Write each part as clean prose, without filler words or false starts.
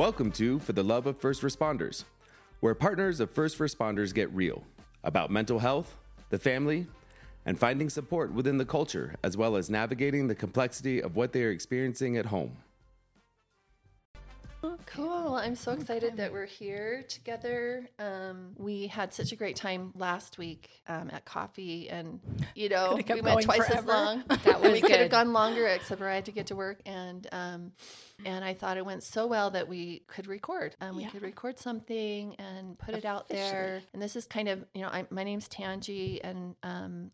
Welcome to For the Love of First Responders, where partners of first responders get real about mental health, the family, and finding support within the culture, as well as navigating the complexity of what they are experiencing at home. Cool. I'm so excited that we're here together. We had such a great time last week at coffee, and, you know, we went twice forever. As long. That was we could have gone longer, except for I had to get to work. And I thought it went so well that we could record. We could record something and put it out there. And this is kind of, you know, my name's Tanji, and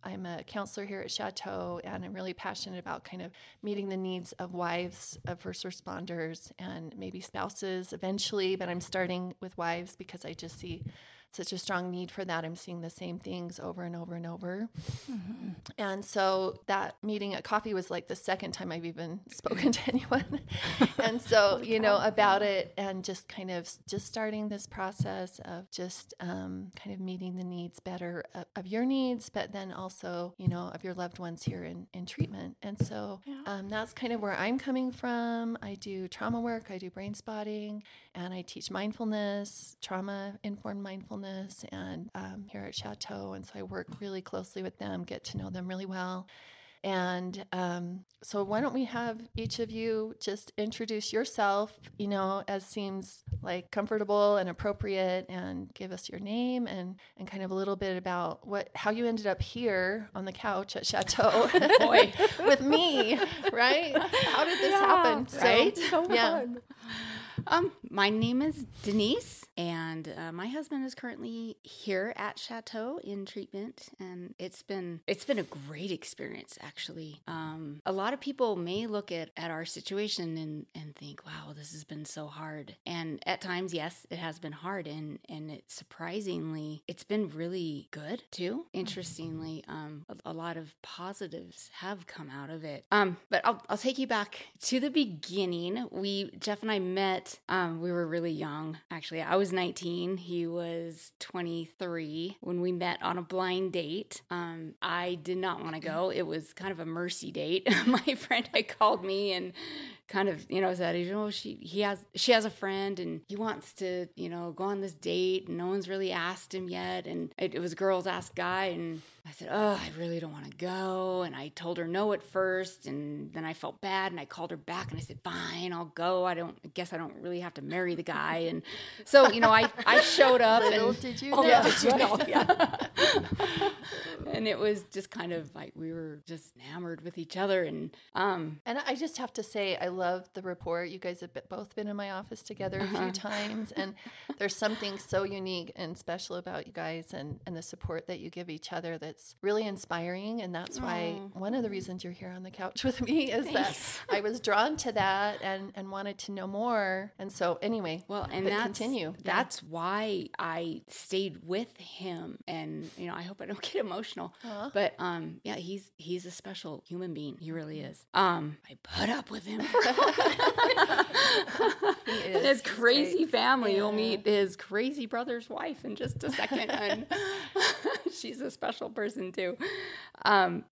I'm a counselor here at Chateau, and I'm really passionate about kind of meeting the needs of wives of first responders and maybe spouses eventually, but I'm starting with wives because I just see such a strong need for that. I'm seeing the same things over and over and over. Mm-hmm. And so that meeting at coffee was like the second time I've even spoken to anyone. And so, you know, about it and just kind of just starting this process of just kind of meeting the needs better of your needs, but then also, you know, of your loved ones here in treatment. And so that's kind of where I'm coming from. I do trauma work, I do brain spotting, and I teach mindfulness, trauma-informed mindfulness. And here at Chateau, and so I work really closely with them, get to know them really well. And so why don't we have each of you just introduce yourself, you know, as seems like comfortable and appropriate, and give us your name and kind of a little bit about how you ended up here on the couch at Chateau with me, right? How did this happen? Right? So fun. My name is Denise, and my husband is currently here at Chateau in treatment, and it's been a great experience, actually. A lot of people may look at our situation and think, wow, this has been so hard. And at times, yes, it has been hard, and it surprisingly, it's been really good, too. Interestingly, a lot of positives have come out of it. But I'll take you back to the beginning. Jeff and I met. We were really young. Actually, I was 19. He was 23 when we met on a blind date. I did not want to go. It was kind of a mercy date. My friend had called me and kind of, you know, said, you know, she has a friend and he wants to, you know, go on this date and no one's really asked him yet. And it was girls ask guy, and I said, oh, I really don't want to go. And I told her no at first, and then I felt bad and I called her back and I said, fine, I'll go. I guess I don't really have to marry the guy. And so, you know, I showed up. Little did you know. And it was just kind of like we were just enamored with each other. And I just have to say, I love the rapport. You guys have both been in my office together a few times. And there's something so unique and special about you guys and the support that you give each other that's really inspiring. And that's why one of the reasons you're here on the couch with me is that I was drawn to that and wanted to know more. And so anyway, that's why I stayed with him. And, you know, I hope I don't get emotional. Uh-huh. But he's a special human being. He really is. I put up with him. His crazy family. Yeah. You'll meet his crazy brother's wife in just a second. And she's a special person too.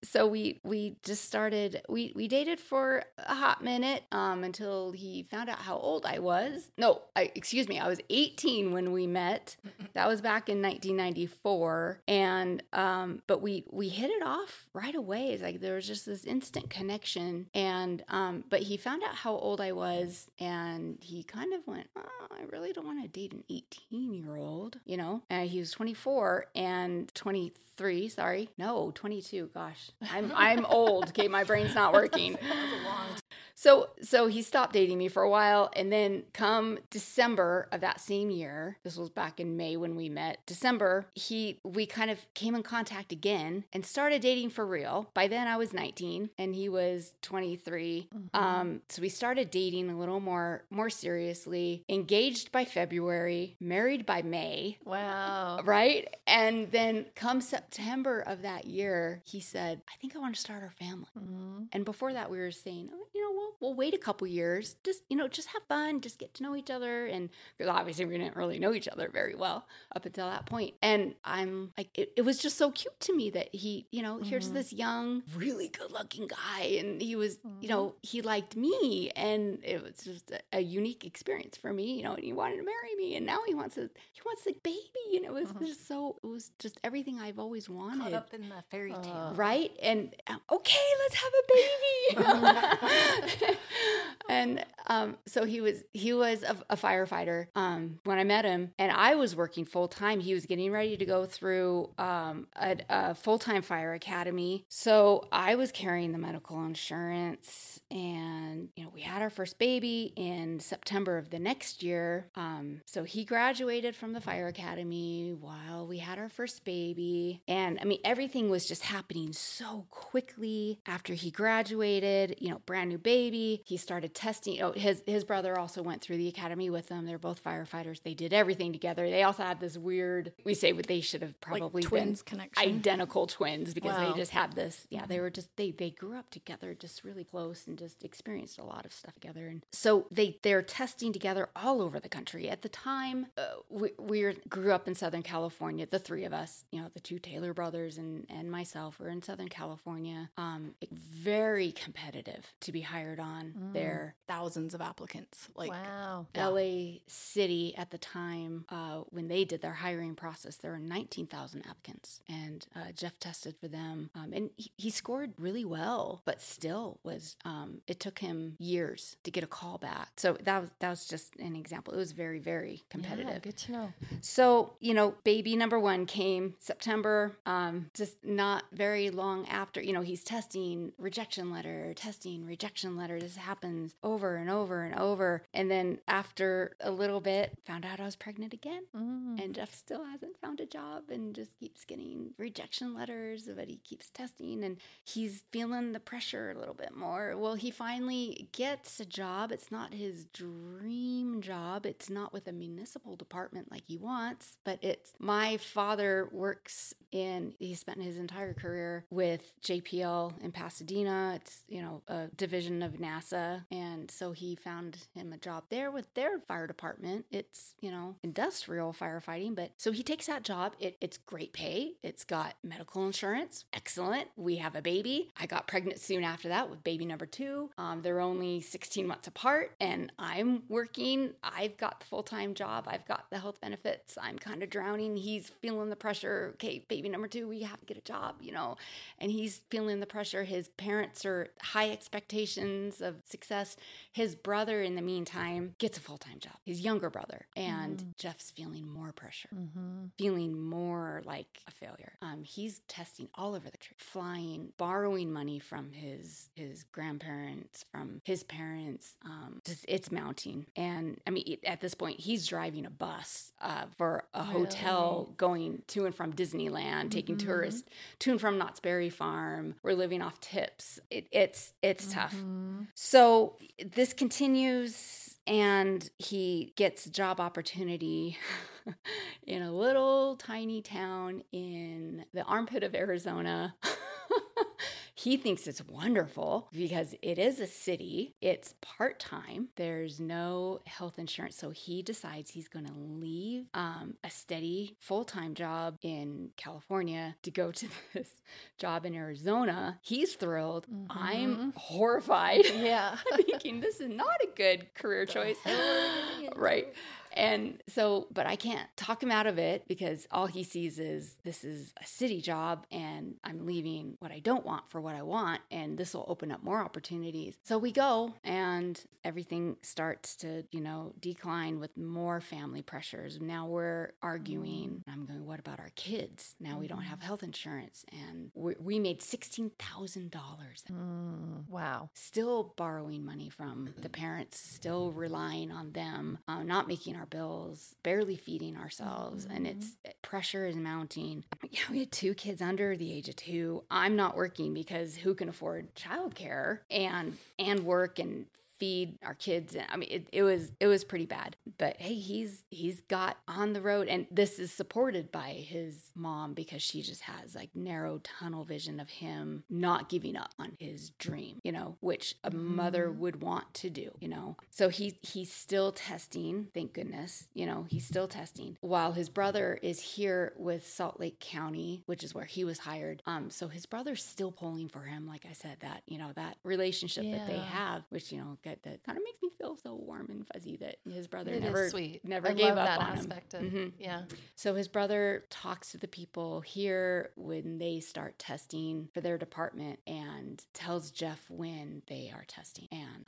So we just started, we dated for a hot minute until he found out how old I was. I was 18 when we met. That was back in 1994. And, but we hit it off right away. It's like, there was just this instant connection. And, but he found out how old I was, and he kind of went, oh, I really don't want to date an 18-year-old, you know, and he was 24 and 23. Sorry. No, 22. Gosh, I'm old. Okay. My brain's not working. That was a long time. So he stopped dating me for a while, and then come December of that same year, this was back in May when we met, December, we kind of came in contact again and started dating for real. By then I was 19 and he was 23. Mm-hmm. So we started dating a little more seriously, engaged by February, married by May. Wow. Right? And then come September of that year, he said, I think I want to start our family. Mm-hmm. And before that we were saying, oh, you know what? we'll wait a couple years. Just have fun, just get to know each other. And because obviously we didn't really know each other very well up until that point. And I'm like, it was just so cute to me that he, here's this young, really good looking guy. And he was, he liked me, and it was just a unique experience for me, and he wanted to marry me, and now he wants the baby. And it was just so, it was just everything I've always wanted. Caught up in the fairy tale. Right. And okay, let's have a baby. And so he was a firefighter when I met him, and I was working full time. He was getting ready to go through a full-time fire academy. So I was carrying the medical insurance, and we had our first baby in September of the next year. So he graduated from the fire academy while we had our first baby. And everything was just happening so quickly after he graduated, brand new baby. He started testing. His brother also went through the academy with them. They're both firefighters. They did everything together. They also had this weird, we say what they should have probably like twins been connection. Identical twins, because they just had this. Yeah, they were just, they grew up together just really close and just experienced a lot of stuff together. And so they're testing together all over the country. At the time, we grew up in Southern California, the three of us, the two Taylor brothers and myself were in Southern California. Very competitive to be hired on there. Thousands of applicants. LA City at the time, when they did their hiring process, there were 19,000 applicants, and Jeff tested for them. And he scored really well, but still was, it took him years to get a call back. So that was just an example. It was very, very competitive. Yeah, good to know. So, baby number one came September, just not very long after, he's testing rejection letter. This happens over and over and over. And then after a little bit, found out I was pregnant again. And Jeff still hasn't found a job and just keeps getting rejection letters, but he keeps testing, and he's feeling the pressure a little bit more. Well, he finally gets a job. It's not his dream job. It's not with a municipal department like he wants, but it's my father works in, he spent his entire career with JPL in Pasadena. It's, a division of NASA. And so he found him a job there with their fire department. It's, industrial firefighting, but so he takes that job. It's great pay. It's got medical insurance. Excellent. We have a baby. I got pregnant soon after that with baby number two. They're only 16 months apart, and I'm working. I've got the full-time job. I've got the health benefits. I'm kind of drowning. He's feeling the pressure. Okay, baby number two, we have to get a job, and he's feeling the pressure. His parents are high expectations of success. His brother, in the meantime, gets a full-time job, his younger brother, and Jeff's feeling more pressure, feeling more like a failure. He's testing all over the country, flying, borrowing money from his grandparents, from his parents. Just, it's mounting. And at this point, he's driving a bus for a hotel, going to and from Disneyland, taking tourists to and from Knott's Berry Farm. We're living off tips. It's tough. So this continues. And he gets a job opportunity in a little tiny town in the armpit of Arizona. He thinks it's wonderful because it is a city. It's part-time. There's no health insurance. So he decides he's going to leave a steady full-time job in California to go to this job in Arizona. He's thrilled. I'm horrified. Yeah. Thinking this is not a good career choice. Right. And so, but I can't talk him out of it because all he sees is this is a city job, and I'm leaving what I don't want for what I want, and this will open up more opportunities. So we go, and everything starts to, decline with more family pressures. Now we're arguing. I'm going, what about our kids? Now we don't have health insurance, and we made $16,000. Wow. Still borrowing money from the parents, still relying on them, not making our bills, barely feeding ourselves, and it's pressure is mounting. Yeah, we had two kids under the age of two. I'm not working because who can afford childcare and work and feed our kids. I mean, it was pretty bad, but hey, he's got on the road, and this is supported by his mom because she just has like narrow tunnel vision of him not giving up on his dream, you know, which a mother would want to do, you know? So he's still testing, thank goodness, you know, he's still testing while his brother is here with Salt Lake County, which is where he was hired. So his brother's still pulling for him. Like I said, that, you know, that relationship that they have, which, you know, that kind of makes me feel so warm and fuzzy that his brother never gave up that on aspect him. Yeah. So his brother talks to the people here when they start testing for their department and tells Jeff when they are testing. And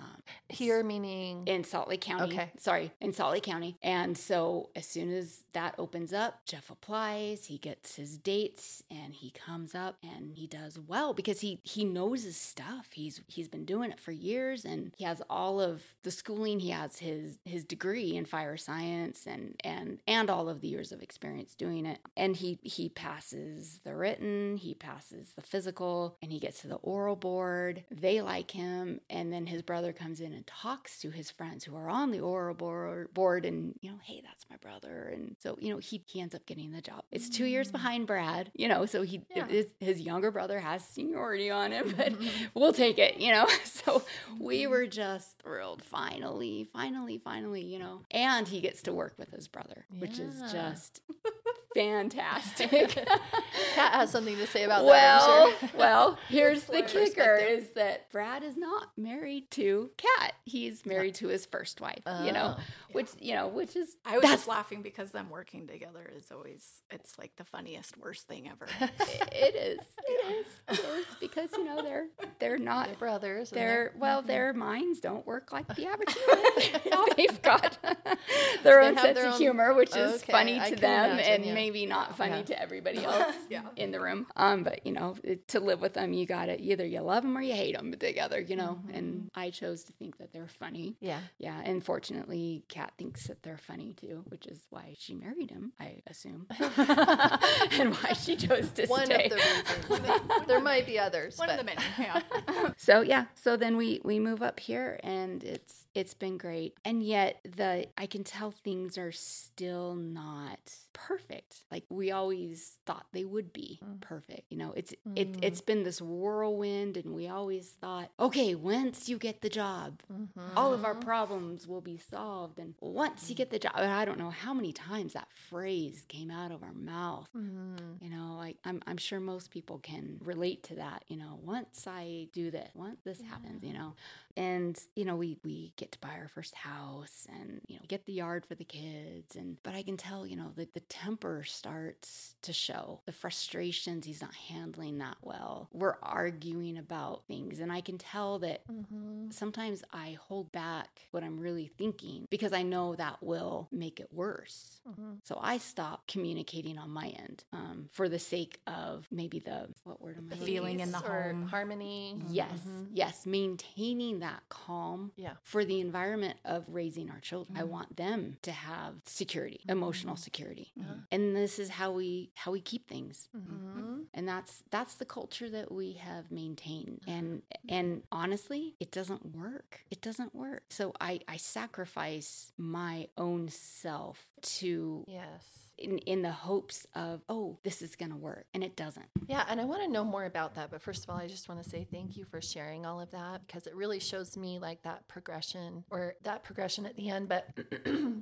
here meaning in Salt Lake County. Okay. Sorry, in Salt Lake County. And so as soon as that opens up, Jeff applies, he gets his dates, and he comes up and he does well because he knows his stuff. He's been doing it for years, and he has all of the schooling. He has his degree in fire science and all of the years of experience doing it. And he passes the written, he passes the physical, and he gets to the oral board. They like him. And then his brother comes in and talks to his friends who are on the oral board and, you know, hey, that's my brother. And so, you know, he ends up getting the job. It's 2 years behind Brad, you know, so his younger brother has seniority on him, but we'll take it, you know. So we were just thrilled. Finally, you know, and he gets to work with his brother, which is just fantastic. Kat has something to say about that, I'm sure. Well, here's the kicker is that Brad is not married to Kat. He's married to his first wife, you know, which is... I was just laughing because them working together is always, it's like the funniest, worst thing ever. It is, because, you know, they're not... They're brothers. Their minds don't work like the average human. They've got their own sense of humor, which is funny to them and maybe not funny to everybody else in the room. But, you know, to live with them, you got to either you love them or you hate them together, you know, and I chose to think that they're funny. Yeah. Yeah. And fortunately, Kat thinks that they're funny too, which is why she married him, I assume, and why she chose to stay. Of the reasons. There might be others. One of the many, yeah. So then we move up here, and it's been great. And yet I can tell things are still not perfect. Like we always thought they would be perfect. You know, it's been this whirlwind, and we always thought, okay, once you get the job, all of our problems will be solved. And once you get the job, I don't know how many times that phrase came out of our mouth. You know, like I'm sure most people can relate to that. You know, once I do this, once this happens, you know. And, you know, we get to buy our first house and, you know, get the yard for the kids. But I can tell, you know, that the temper starts to show, the frustrations, he's not handling that well. We're arguing about things. And I can tell that sometimes I hold back what I'm really thinking because I know that will make it worse. So I stop communicating on my end for the sake of maybe the feeling in the home. Harmony. Yes. Maintaining that calm for the environment of raising our children. I want them to have security, emotional security. And this is how we keep things. And that's the culture that we have maintained. And honestly, it doesn't work. So I sacrifice my own self to in the hopes of, oh, this is going to work. And it doesn't. Yeah. And I want to know more about that. But first of all, I just want to say thank you for sharing all of that, because it really shows me like that progression at the end. But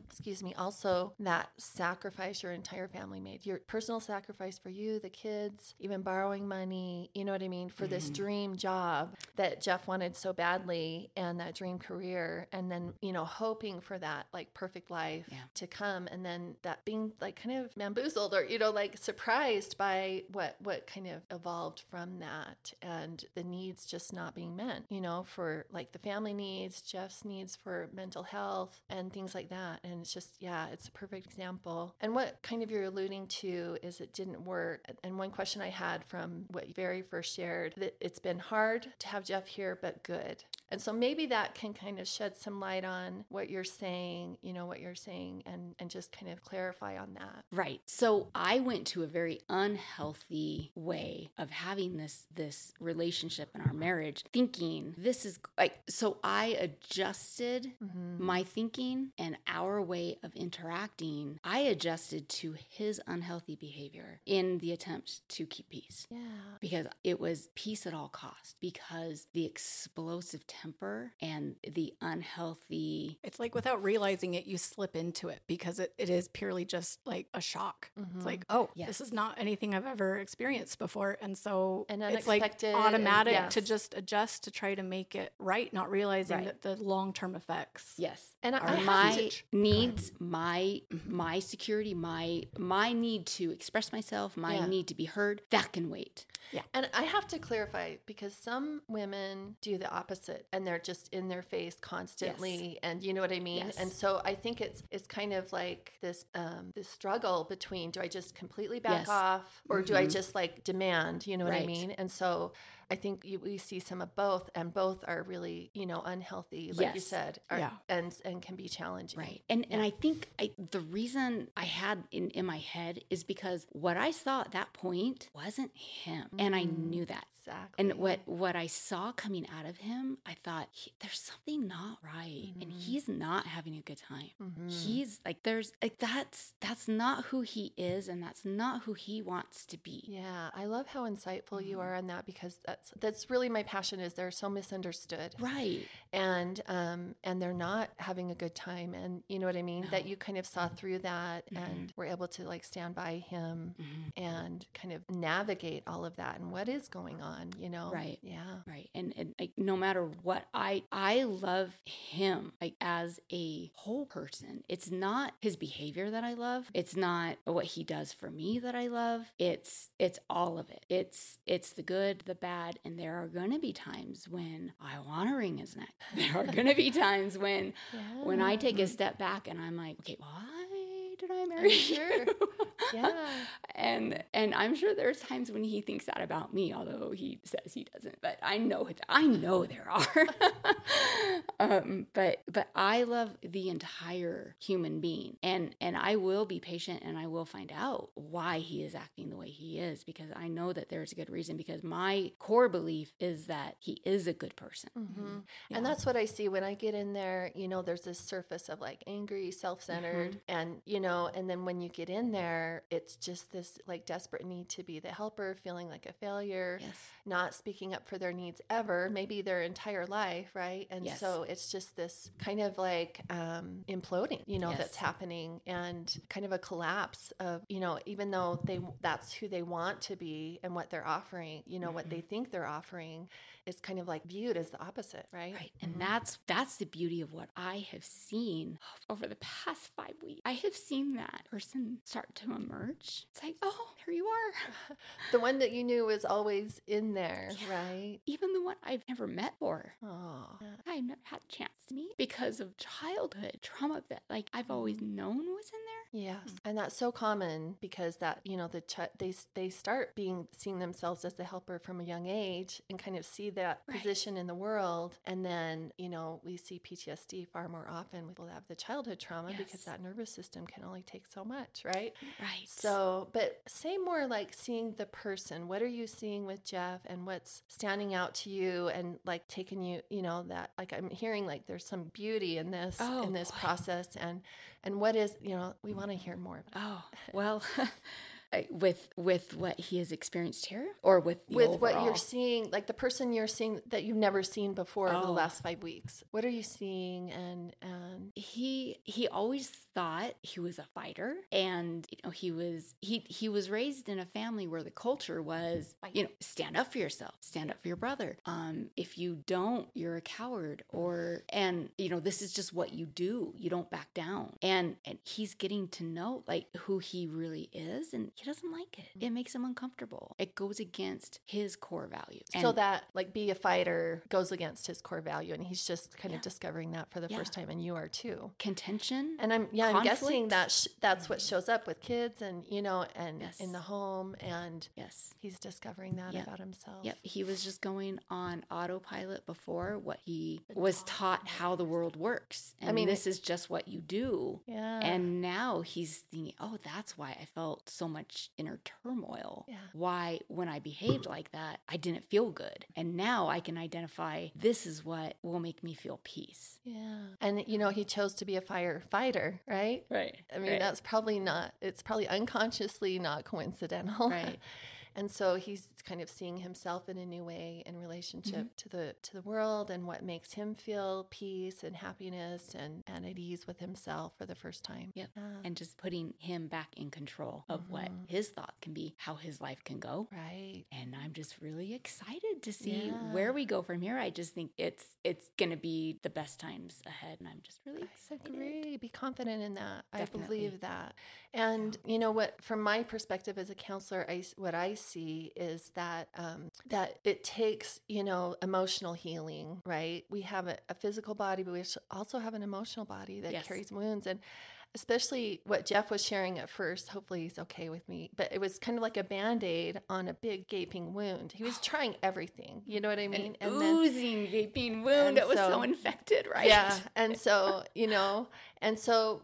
excuse me, also that sacrifice your entire family made, your personal sacrifice for you, the kids, even borrowing money, you know what I mean, for this dream job that Jeff wanted so badly and that dream career. And then, you know, hoping for that like perfect life to come. And then that being like kind of bamboozled or, you know, like surprised by what kind of evolved from that, and the needs just not being met, you know, for like the family needs, Jeff's needs for mental health and things like that. And it's just, it's a perfect example. And what kind of you're alluding to is it didn't work. And one question I had from what you very first shared, that it's been hard to have Jeff here, but good. And so maybe that can kind of shed some light on what you're saying, and just kind of clarify on that. Right. So I went to a very unhealthy way of having this relationship in our marriage, thinking this is like, so I adjusted my thinking and our way of interacting. I adjusted to his unhealthy behavior in the attempt to keep peace. Yeah. Because it was peace at all costs, because the explosive temper and the unhealthy. It's like without realizing it, you slip into it because it is purely just like a shock. Mm-hmm. It's like, oh, yes. This is not anything I've ever experienced before. And so and it's like automatic to just adjust to try to make it right, not realizing that the long-term effects. Yes. And are my needs, my security, my need to express myself, my need to be heard, that can wait. Yeah. And I have to clarify because some women do the opposite and they're just in their face constantly. Yes. And you know what I mean? Yes. And so I think it's kind of like this struggle between, do I just completely back off or do I just like demand, you know what I mean? And so I think we see some of both, and both are really, you know, unhealthy, like you said, and can be challenging. Right. And I think the reason I had in my head is because what I saw at that point wasn't him. Mm-hmm. And I knew that. Exactly. And what I saw coming out of him, I thought, there's something not right. Mm-hmm. And he's not having a good time. Mm-hmm. He's like, that's not who he is. And that's not who he wants to be. Yeah. I love how insightful you are on that, because that's really my passion is they're so misunderstood. Right. And they're not having a good time. And you know what I mean? No. That you kind of saw through that and were able to like stand by him and kind of navigate all of that and what is going on. You know? Right. Yeah. Right. And like, no matter what, I love him like as a whole person. It's not his behavior that I love. It's not what he does for me that I love. It's all of it. It's the good, the bad. And there are going to be times when I want to wring his neck. There are going to be times when I take a step back and I'm like, okay, why did I marry you? Yeah. And I'm sure there's times when he thinks that about me, although he says he doesn't, but I know there are. But I love the entire human being, and I will be patient and I will find out why he is acting the way he is, because I know that there's a good reason, because my core belief is that he is a good person. Mm-hmm. Yeah. And that's what I see when I get in there, you know, there's this surface of like angry, self-centered and, you know, and then when you get in there, it's just this like desperate need to be the helper, feeling like a failure, not speaking up for their needs ever, maybe their entire life, right? And so it's just this kind of like imploding, you know, that's happening, and kind of a collapse of, you know, even though that's who they want to be and what they're offering, you know, what they think they're offering is kind of like viewed as the opposite, right? Right. And that's the beauty of what I have seen over the past 5 weeks. I have seen that person start to emerge. It's like, oh, there you are. The one that you knew was always in there, right? Even the one I've never met before. Oh. I've never had a chance to meet because of childhood trauma that like I've always known was in there. Yeah. And that's so common because that, you know, they start seeing themselves as the helper from a young age and kind of see that position in the world. And then, you know, we see PTSD far more often. People have the childhood trauma because that nervous system can only take so much, right? Right. So, but say more like seeing the person. What are you seeing with Jeff, and what's standing out to you and like taking you, you know, that like I'm hearing like there's some beauty in this, process, and what is, you know, we want to hear more about. Oh, well, with what he has experienced here, or with overall? What you're seeing, like the person you're seeing that you've never seen before over the last 5 weeks. What are you seeing? And he always thought he was a fighter, and you know, he was raised in a family where the culture was, you know, stand up for yourself, stand up for your brother. If you don't, you're a coward, and you know, this is just what you do. You don't back down. And he's getting to know like who he really is, and he doesn't like it. It makes him uncomfortable. It goes against his core values. And so that, like, be a fighter goes against his core value, and he's just kind of discovering that for the first time, and you are too. Contention. And I'm guessing that that's what shows up with kids and, you know, and in the home, and he's discovering that about himself. Yep. He was just going on autopilot before what he was taught how the world works. And I mean, this is just what you do. Yeah. And now he's thinking, oh, that's why I felt so much inner turmoil. Yeah. Why when I behaved like that, I didn't feel good. And now I can identify this is what will make me feel peace. Yeah. And, you know, he chose to be a firefighter, right? Right. I mean, that's probably not, it's probably unconsciously not coincidental. Right. And so he's kind of seeing himself in a new way in relationship to the world and what makes him feel peace and happiness and at ease with himself for the first time. Yep. And just putting him back in control of what his thought can be, how his life can go. Right. And I'm just really excited to see where we go from here. I just think it's going to be the best times ahead. And I'm just really excited. I agree. Be confident in that. Definitely. I believe that. And you know what, from my perspective as a counselor, what I see is that that it takes, you know, emotional healing, right? We have a physical body, but we also have an emotional body that carries wounds. And especially what Jeff was sharing at first, hopefully he's okay with me, but it was kind of like a Band-Aid on a big gaping wound. He was trying everything. You know what I mean? An oozing gaping wound that was so infected, right? Yeah. And so, you know,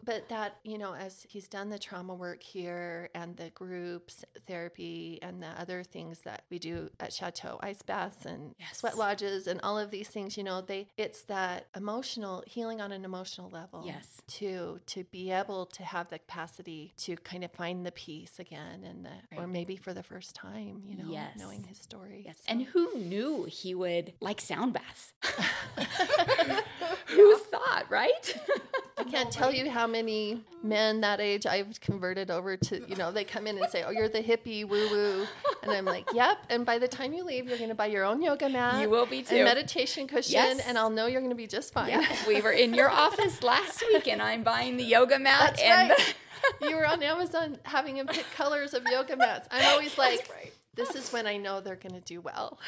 but that, you know, as he's done the trauma work here and the groups therapy and the other things that we do at Chateau, ice baths and sweat lodges and all of these things, you know, it's that emotional healing on an emotional level. Yes. To be able to have the capacity to kind of find the peace again and or maybe for the first time, you know, knowing his story. Yes. So. And who knew he would like sound baths? Who thought, right? I can't tell you how many men that age I've converted over to, you know, they come in and say, oh, you're the hippie woo-woo. And I'm like, yep. And by the time you leave, you're going to buy your own yoga mat. You will be too. And meditation cushion. Yes. And I'll know you're going to be just fine. Yeah. We were in your office last week and I'm buying the yoga mat. That's and right. You were on Amazon having him pick colors of yoga mats. I'm always like, this is when I know they're going to do well.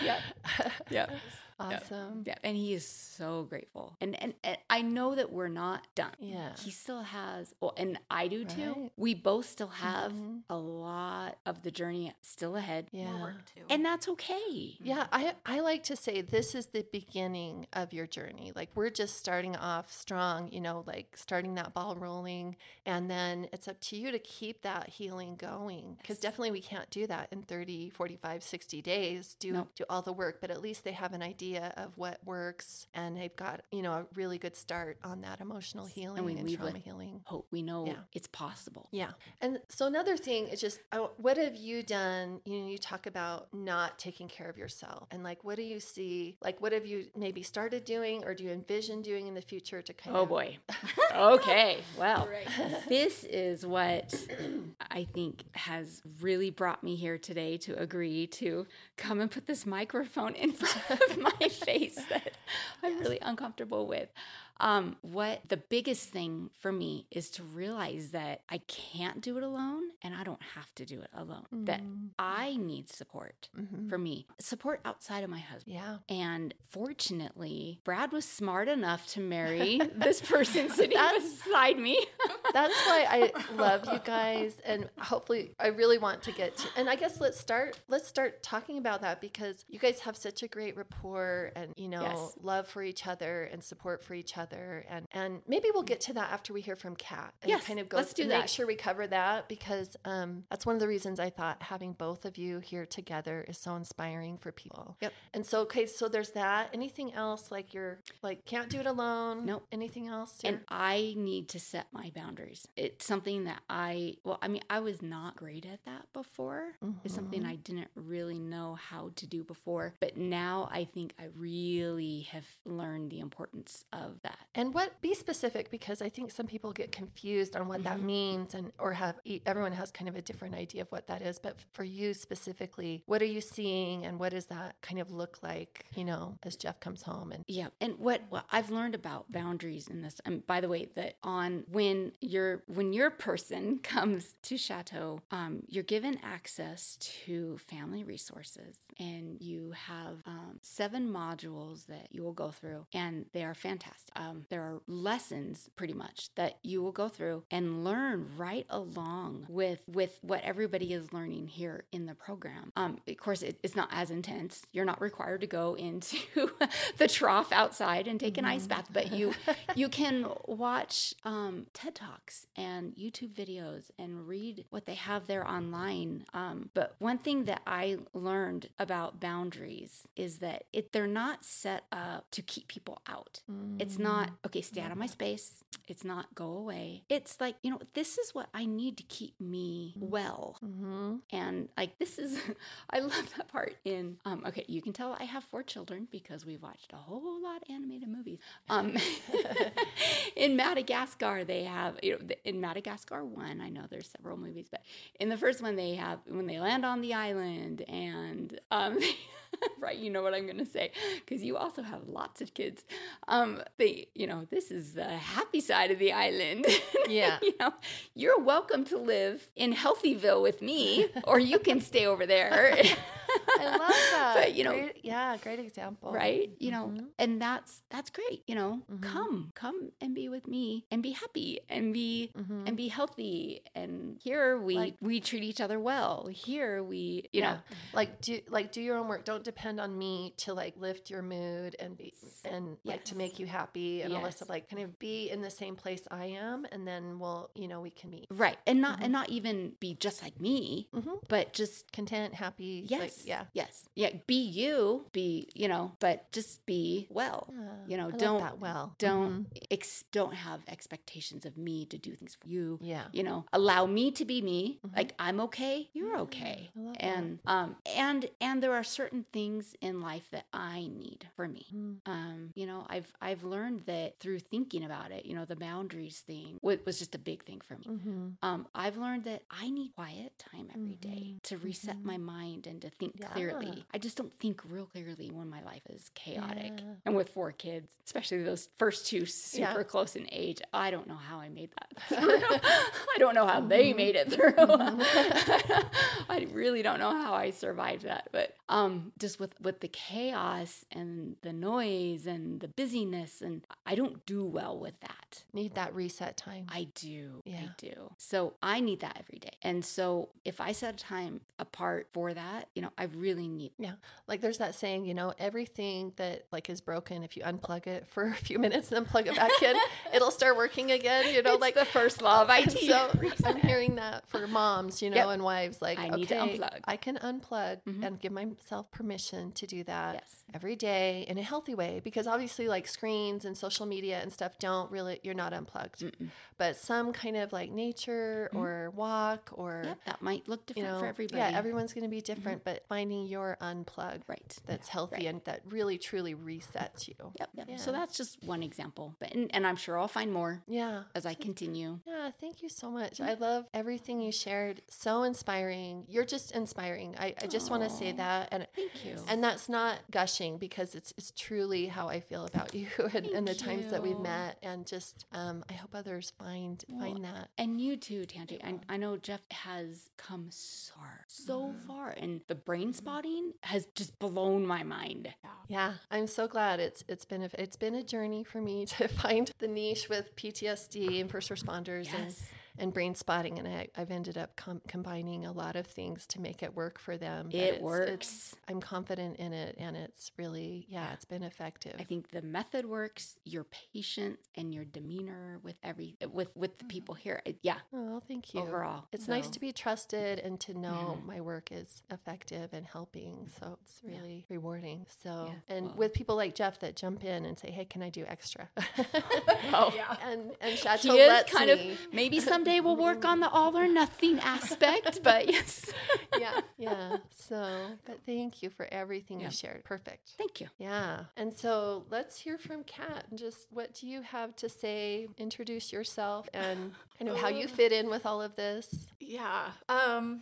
Yep. Awesome. Yeah. And he is so grateful. And I know that we're not done. Yeah. He still has, well, and I do too. We both still have a lot of the journey still ahead. Yeah. More work too. And that's okay. Yeah. I like to say this is the beginning of your journey. Like we're just starting off strong, you know, like starting that ball rolling. And then it's up to you to keep that healing going. Because definitely we can't do that in 30, 45, 60 days, do all the work. But at least they have an idea of what works, and they've got, you know, a really good start on that emotional healing and trauma healing. Hope we know it's possible. Yeah. And so another thing is just, what have you done? You know, you talk about not taking care of yourself, and like, what do you see? Like, what have you maybe started doing, or do you envision doing in the future to kind of? Oh boy. Okay. Well, this is what I think has really brought me here today to agree to come and put this microphone in front of my face that I'm really uncomfortable with. What the biggest thing for me is to realize that I can't do it alone and I don't have to do it alone, that I need support for me, support outside of my husband. Yeah. And fortunately, Brad was smart enough to marry this person sitting beside me. That's why I love you guys. And hopefully I really want to get to, and I guess let's start talking about that, because you guys have such a great rapport and, you know, love for each other and support for each other. And maybe we'll get to that after we hear from Kat and kind of go make sure we cover that, because that's one of the reasons I thought having both of you here together is so inspiring for people. Yep. And so, okay, so there's that. Anything else, like you're like, can't do it alone? Nope. Anything else? And I need to set my boundaries. It's something that I was not great at that before. Mm-hmm. It's something I didn't really know how to do before, but now I think I really have learned the importance of that. And what, be specific, because I think some people get confused on what that means, and or have, everyone has kind of a different idea of what that is. But for you specifically, what are you seeing, and what does that kind of look like, you know, as Jeff comes home? And yeah, and what I've learned about boundaries in this, and by the way, that on when your person comes to Chateau, you're given access to family resources, and you have 7 modules that you will go through, and they are fantastic. There are lessons pretty much that you will go through and learn right along with what everybody is learning here in the program. Of course, it's not as intense. You're not required to go into the trough outside and take an ice bath, but you can watch TED Talks and YouTube videos and read what they have there online. But one thing that I learned about boundaries is that they're not set up to keep people out. It's not, okay, stay out of my space. It's not, go away. It's like, you know, this is what I need to keep me well. Mm-hmm. And like, this is, I love that part in, okay, you can tell I have 4 children because we've watched a whole lot of animated movies. In Madagascar, they have, you know, in Madagascar 1, I know there's several movies, but in the first one they have, when they land on the island and, right, you know what I'm going to say, because you also have lots of kids. They, you know, this is the happy side of the island. Yeah. You know, you're welcome to live in Healthyville with me, or you can stay over there. I love that. But, you know, great example. Right. You know, and that's great. You know, come and be with me and be happy and be healthy. And here we treat each other well. Here we, you know, like do your own work. Don't depend on me to like lift your mood and to make you happy and all that stuff. Like, kind of be in the same place I am, and then we can meet. Right. And not even be just like me, but just content, happy. Yes. Like, yeah. Yes. Yeah. But just be well. You know, don't have expectations of me to do things for you. Yeah. You know, allow me to be me. Like, I'm okay. You're okay. And there are certain things in life that I need for me. You know, I've learned that through thinking about it. You know, the boundaries thing was just a big thing for me. I've learned that I need quiet time every day to reset my mind and to think clearly. I just don't think real clearly when my life is chaotic. And with 4 kids, especially those first 2 super close in age, I don't know how I made that through. I don't know how they made it through. I really don't know how I survived that. But just with the chaos and the noise and the busyness, and I don't do well with that. Need that reset time. I do. Yeah. I do. So I need that every day. And so if I set a time apart for that, you know, I really need. Yeah. Like, there's that saying, you know, everything that like is broken, if you unplug it for a few minutes and then plug it back in, it'll start working again. You know, it's like the first law of IT. So I'm hearing that for moms, you know, and wives, like, I need to unplug. I can unplug and give myself permission to do that every day in a healthy way, because obviously like screens and social media and stuff don't really, you're not unplugged, but some kind of like nature or walk or that might look different, you know, for everybody. Yeah, everyone's going to be different, but finding your unplug that's healthy and that really truly resets you. Yep. Yeah. So that's just one example, but and I'm sure I'll find more as I continue. Yeah, thank you so much. I love everything you shared. So inspiring. You're just inspiring. I just want to say that, and thank you. And that's not gushing, because it's truly how I feel about you and the times that we've met, and just I hope others find that. And you too, Tanji. I know Jeff has come so far, and the brain spotting has just blown my mind. Yeah, I'm so glad it's been a journey for me to find the niche with PTSD and first responders and brain spotting, and I've ended up combining a lot of things to make it work for them. It works. I'm confident in it, and it's really, it's been effective. I think the method works. Your patience and your demeanor with the people here. Oh, thank you. Overall, it's nice to be trusted and to know my work is effective and helping. So it's really rewarding. So with people like Jeff that jump in and say, "Hey, can I do extra?" And Chateau lets me kind of maybe someday. They will work on the all or nothing aspect, but yes. Yeah. So, but thank you for everything you shared. Perfect. Thank you. Yeah. And so let's hear from Kat. Just what do you have to say? Introduce yourself and kind of how you fit in with all of this. Yeah.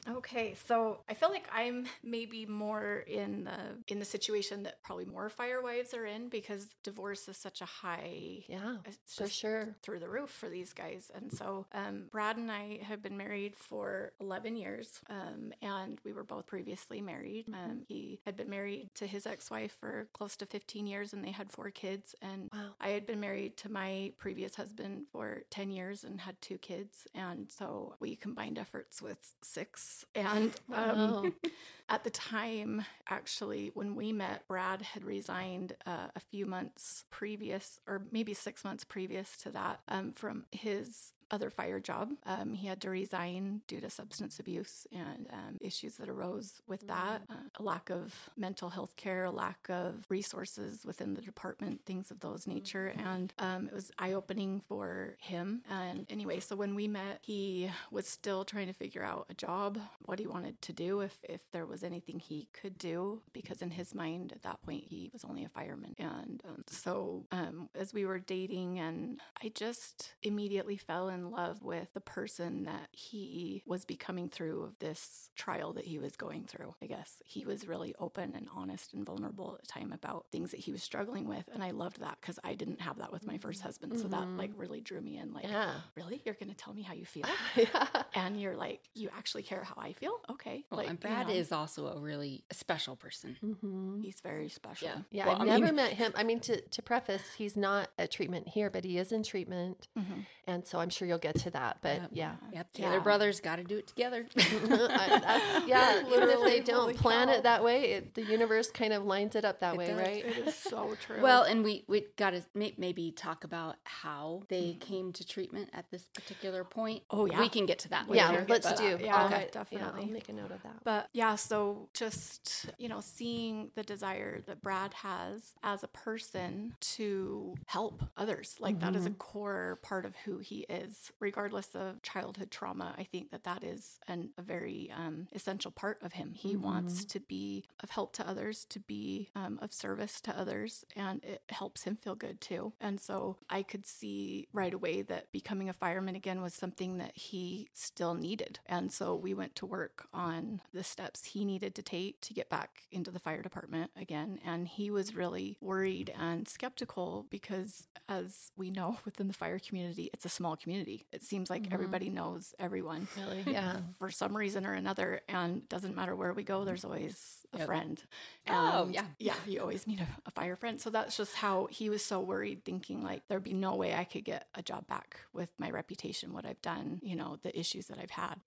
Okay. So I feel like I'm maybe more in the situation that probably more fire wives are in, because divorce is such a high, it's just for sure through the roof for these guys. And so Brad and I have been married for 11 years, and we were both previously married. He had been married to his ex-wife for close to 15 years, and they had 4 kids. And I had been married to my previous husband for 10 years and had 2 kids. And so we combined efforts with 6. And at the time, actually, when we met, Brad had resigned a few months previous, or maybe 6 months previous to that, from his other fire job. He had to resign due to substance abuse and issues that arose with that, a lack of mental health care, a lack of resources within the department, things of those nature. And it was eye-opening for him. And anyway, so when we met, he was still trying to figure out a job, what he wanted to do, if there was anything he could do, because in his mind at that point, he was only a fireman. And so as we were dating, and I just immediately fell in love with the person that he was becoming through this trial that he was going through. I guess he was really open and honest and vulnerable at the time about things that he was struggling with, and I loved that, because I didn't have that with my first husband. So that like really drew me in, like, really, you're gonna tell me how you feel? And you're like, you actually care how I feel? Okay. Well, like, and Brad is also a really special person. He's very special. Well, I never met him. I mean, to preface, he's not a treatment here, but he is in treatment, and so I'm sure you'll get to that, but Taylor brothers got to do it together. Even if they don't plan it that way, the universe kind of lines it up that way, right? It is so true. Well, and we got to maybe talk about how they came to treatment at this particular point. Oh yeah, we can get to that later. Definitely. I'll make a note of that. But so just seeing the desire that Brad has as a person to help others, like that is a core part of who he is. Regardless of childhood trauma, I think that is a very essential part of him. He wants to be of help to others, to be of service to others, and it helps him feel good too. And so I could see right away that becoming a fireman again was something that he still needed. And so we went to work on the steps he needed to take to get back into the fire department again. And he was really worried and skeptical, because as we know within the fire community, it's a small community. It seems like everybody knows everyone, really, for some reason or another, and doesn't matter where we go, there's always a friend. You always meet a fire friend. So that's just how he was so worried, thinking like there'd be no way I could get a job back with my reputation, what I've done, the issues that I've had.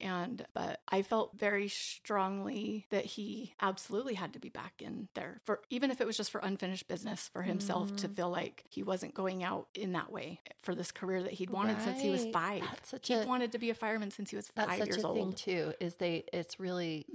But I felt very strongly that he absolutely had to be back in there, for even if it was just for unfinished business, for himself to feel like he wasn't going out in that way for this career that he'd wanted since he was 5. He wanted to be a fireman since he was 5 years old. That's such a thing too, is it's really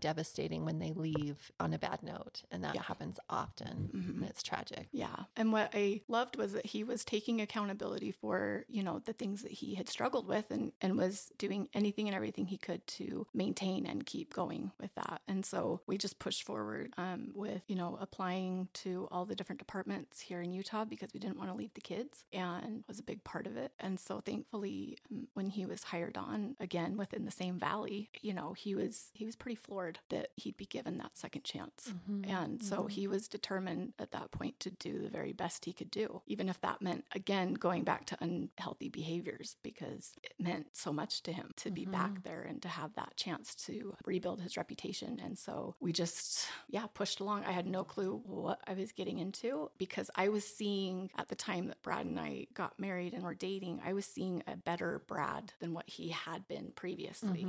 devastating when they leave on a bad note, and that happens often, and it's tragic. Yeah. And what I loved was that he was taking accountability for, the things that he had struggled with, and was doing anything and everything he could to maintain and keep going with that. And so we just pushed forward with, applying to all the different departments here in Utah, because we didn't want to leave the kids, and was a big part of it. And so thankfully, when he was hired on again within the same valley, he was pretty floored that he'd be given that second chance. And so he was determined at that point to do the very best he could do, even if that meant again going back to unhealthy behaviors, because it meant so much to him to be back there and to have that chance to rebuild his reputation. And so we just pushed along. I had no clue what I was getting into, because I was seeing at the time that Brad and I got married and were dating, I was seeing a better Brad than what he had been previously.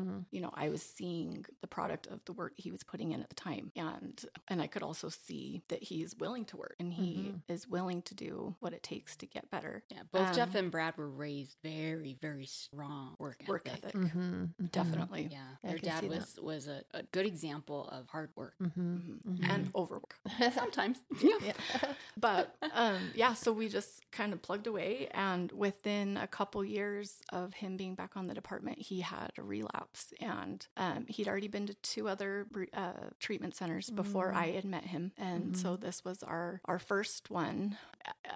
I was seeing the product of the work he was putting in at the time. And I could also see that he is willing to work, and he is willing to do what it takes to get better. Yeah, both Jeff and Brad were raised very, very strong work ethic. Definitely. Yeah. Their dad was a good example of hard work and overwork. Sometimes. But so we just kind of plugged away, and within within a couple years of him being back on the department, he had a relapse, and he'd already been to two other treatment centers before I had met him. And so this was our first one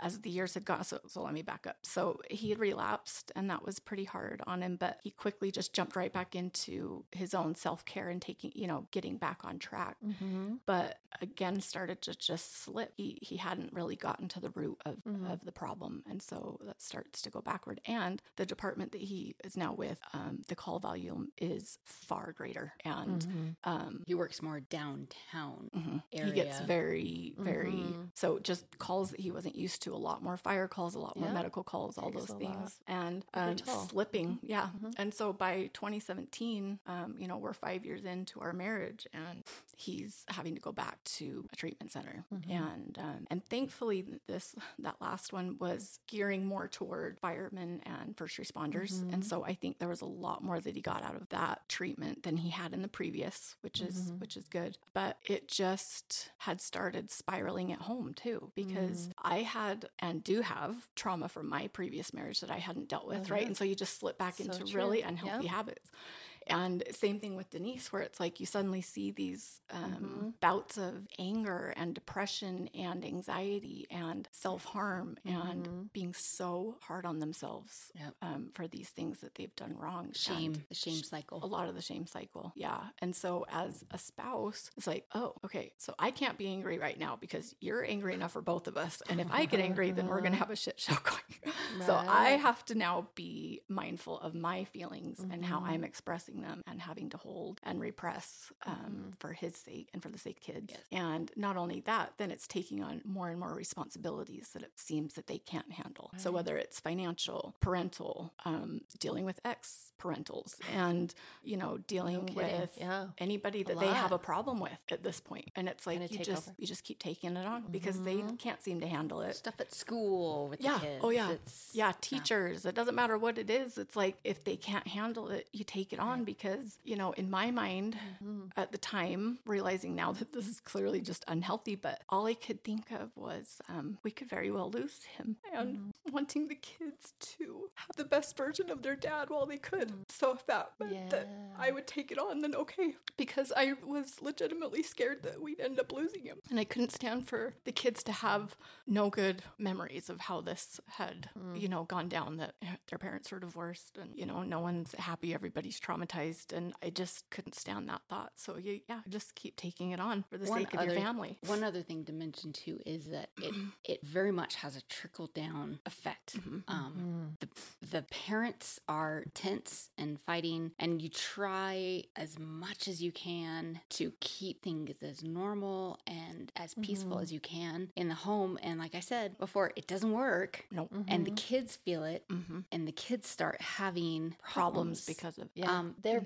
as the years had gone. So let me back up. So he had relapsed, and that was pretty hard on him, but he quickly just jumped right back into his own self-care and taking, you know, getting back on track. But again, started to just slip. He hadn't really gotten to the root of the problem. And so that starts to go backward. And the department that he is now with, the call volume is far greater. And he works more downtown area. He gets very, very, so just calls that he wasn't used to, a lot more fire calls, a lot more medical calls, all those things. And slipping. And so by 2017, you know, we're 5 years into our marriage, and he's having to go back to a treatment center. And thankfully that last one was gearing more toward firemen and first responders. And so I think there was a lot more that he got out of that treatment than he had in the previous, which is good. But it just had started spiraling at home too, because I had and do have trauma from my previous marriage that I hadn't dealt with, right? And so you just slip back into really unhealthy habits. And same thing with Denise, where it's like you suddenly see these bouts of anger and depression and anxiety and self-harm and being so hard on themselves for these things that they've done wrong. The shame cycle. A lot of the shame cycle. Yeah. And so as a spouse, it's like, oh, okay, so I can't be angry right now because you're angry enough for both of us. And if I get angry, then we're going to have a shit show going. Right. So I have to now be mindful of my feelings and how I'm expressing them and having to hold and repress for his sake and for the sake of kids. Yes. And not only that, then it's taking on more and more responsibilities that it seems that they can't handle. Right. So whether it's financial, parental, dealing with ex-parentals and, you know, dealing with anybody that they have a problem with at this point. And it's like you just keep taking it on because they can't seem to handle it. Stuff at school with the kids. Oh, yeah. Teachers. It doesn't matter what it is. It's like if they can't handle it, you take it on. Because, you know, in my mind at the time, realizing now that this is clearly just unhealthy, but all I could think of was we could very well lose him and wanting the kids to have the best version of their dad while they could. So if that meant that I would take it on, then okay. Because I was legitimately scared that we'd end up losing him. And I couldn't stand for the kids to have no good memories of how this had, you know, gone down, that their parents were divorced and, you know, no one's happy, everybody's traumatized, and I just couldn't stand that thought. So just keep taking it on for the sake of your family. One other thing to mention too is that it very much has a trickle down effect. The parents are tense and fighting, and you try as much as you can to keep things as normal and as peaceful as you can in the home. And like I said before, it doesn't work. Nope. And the kids feel it, and the kids start having problems because of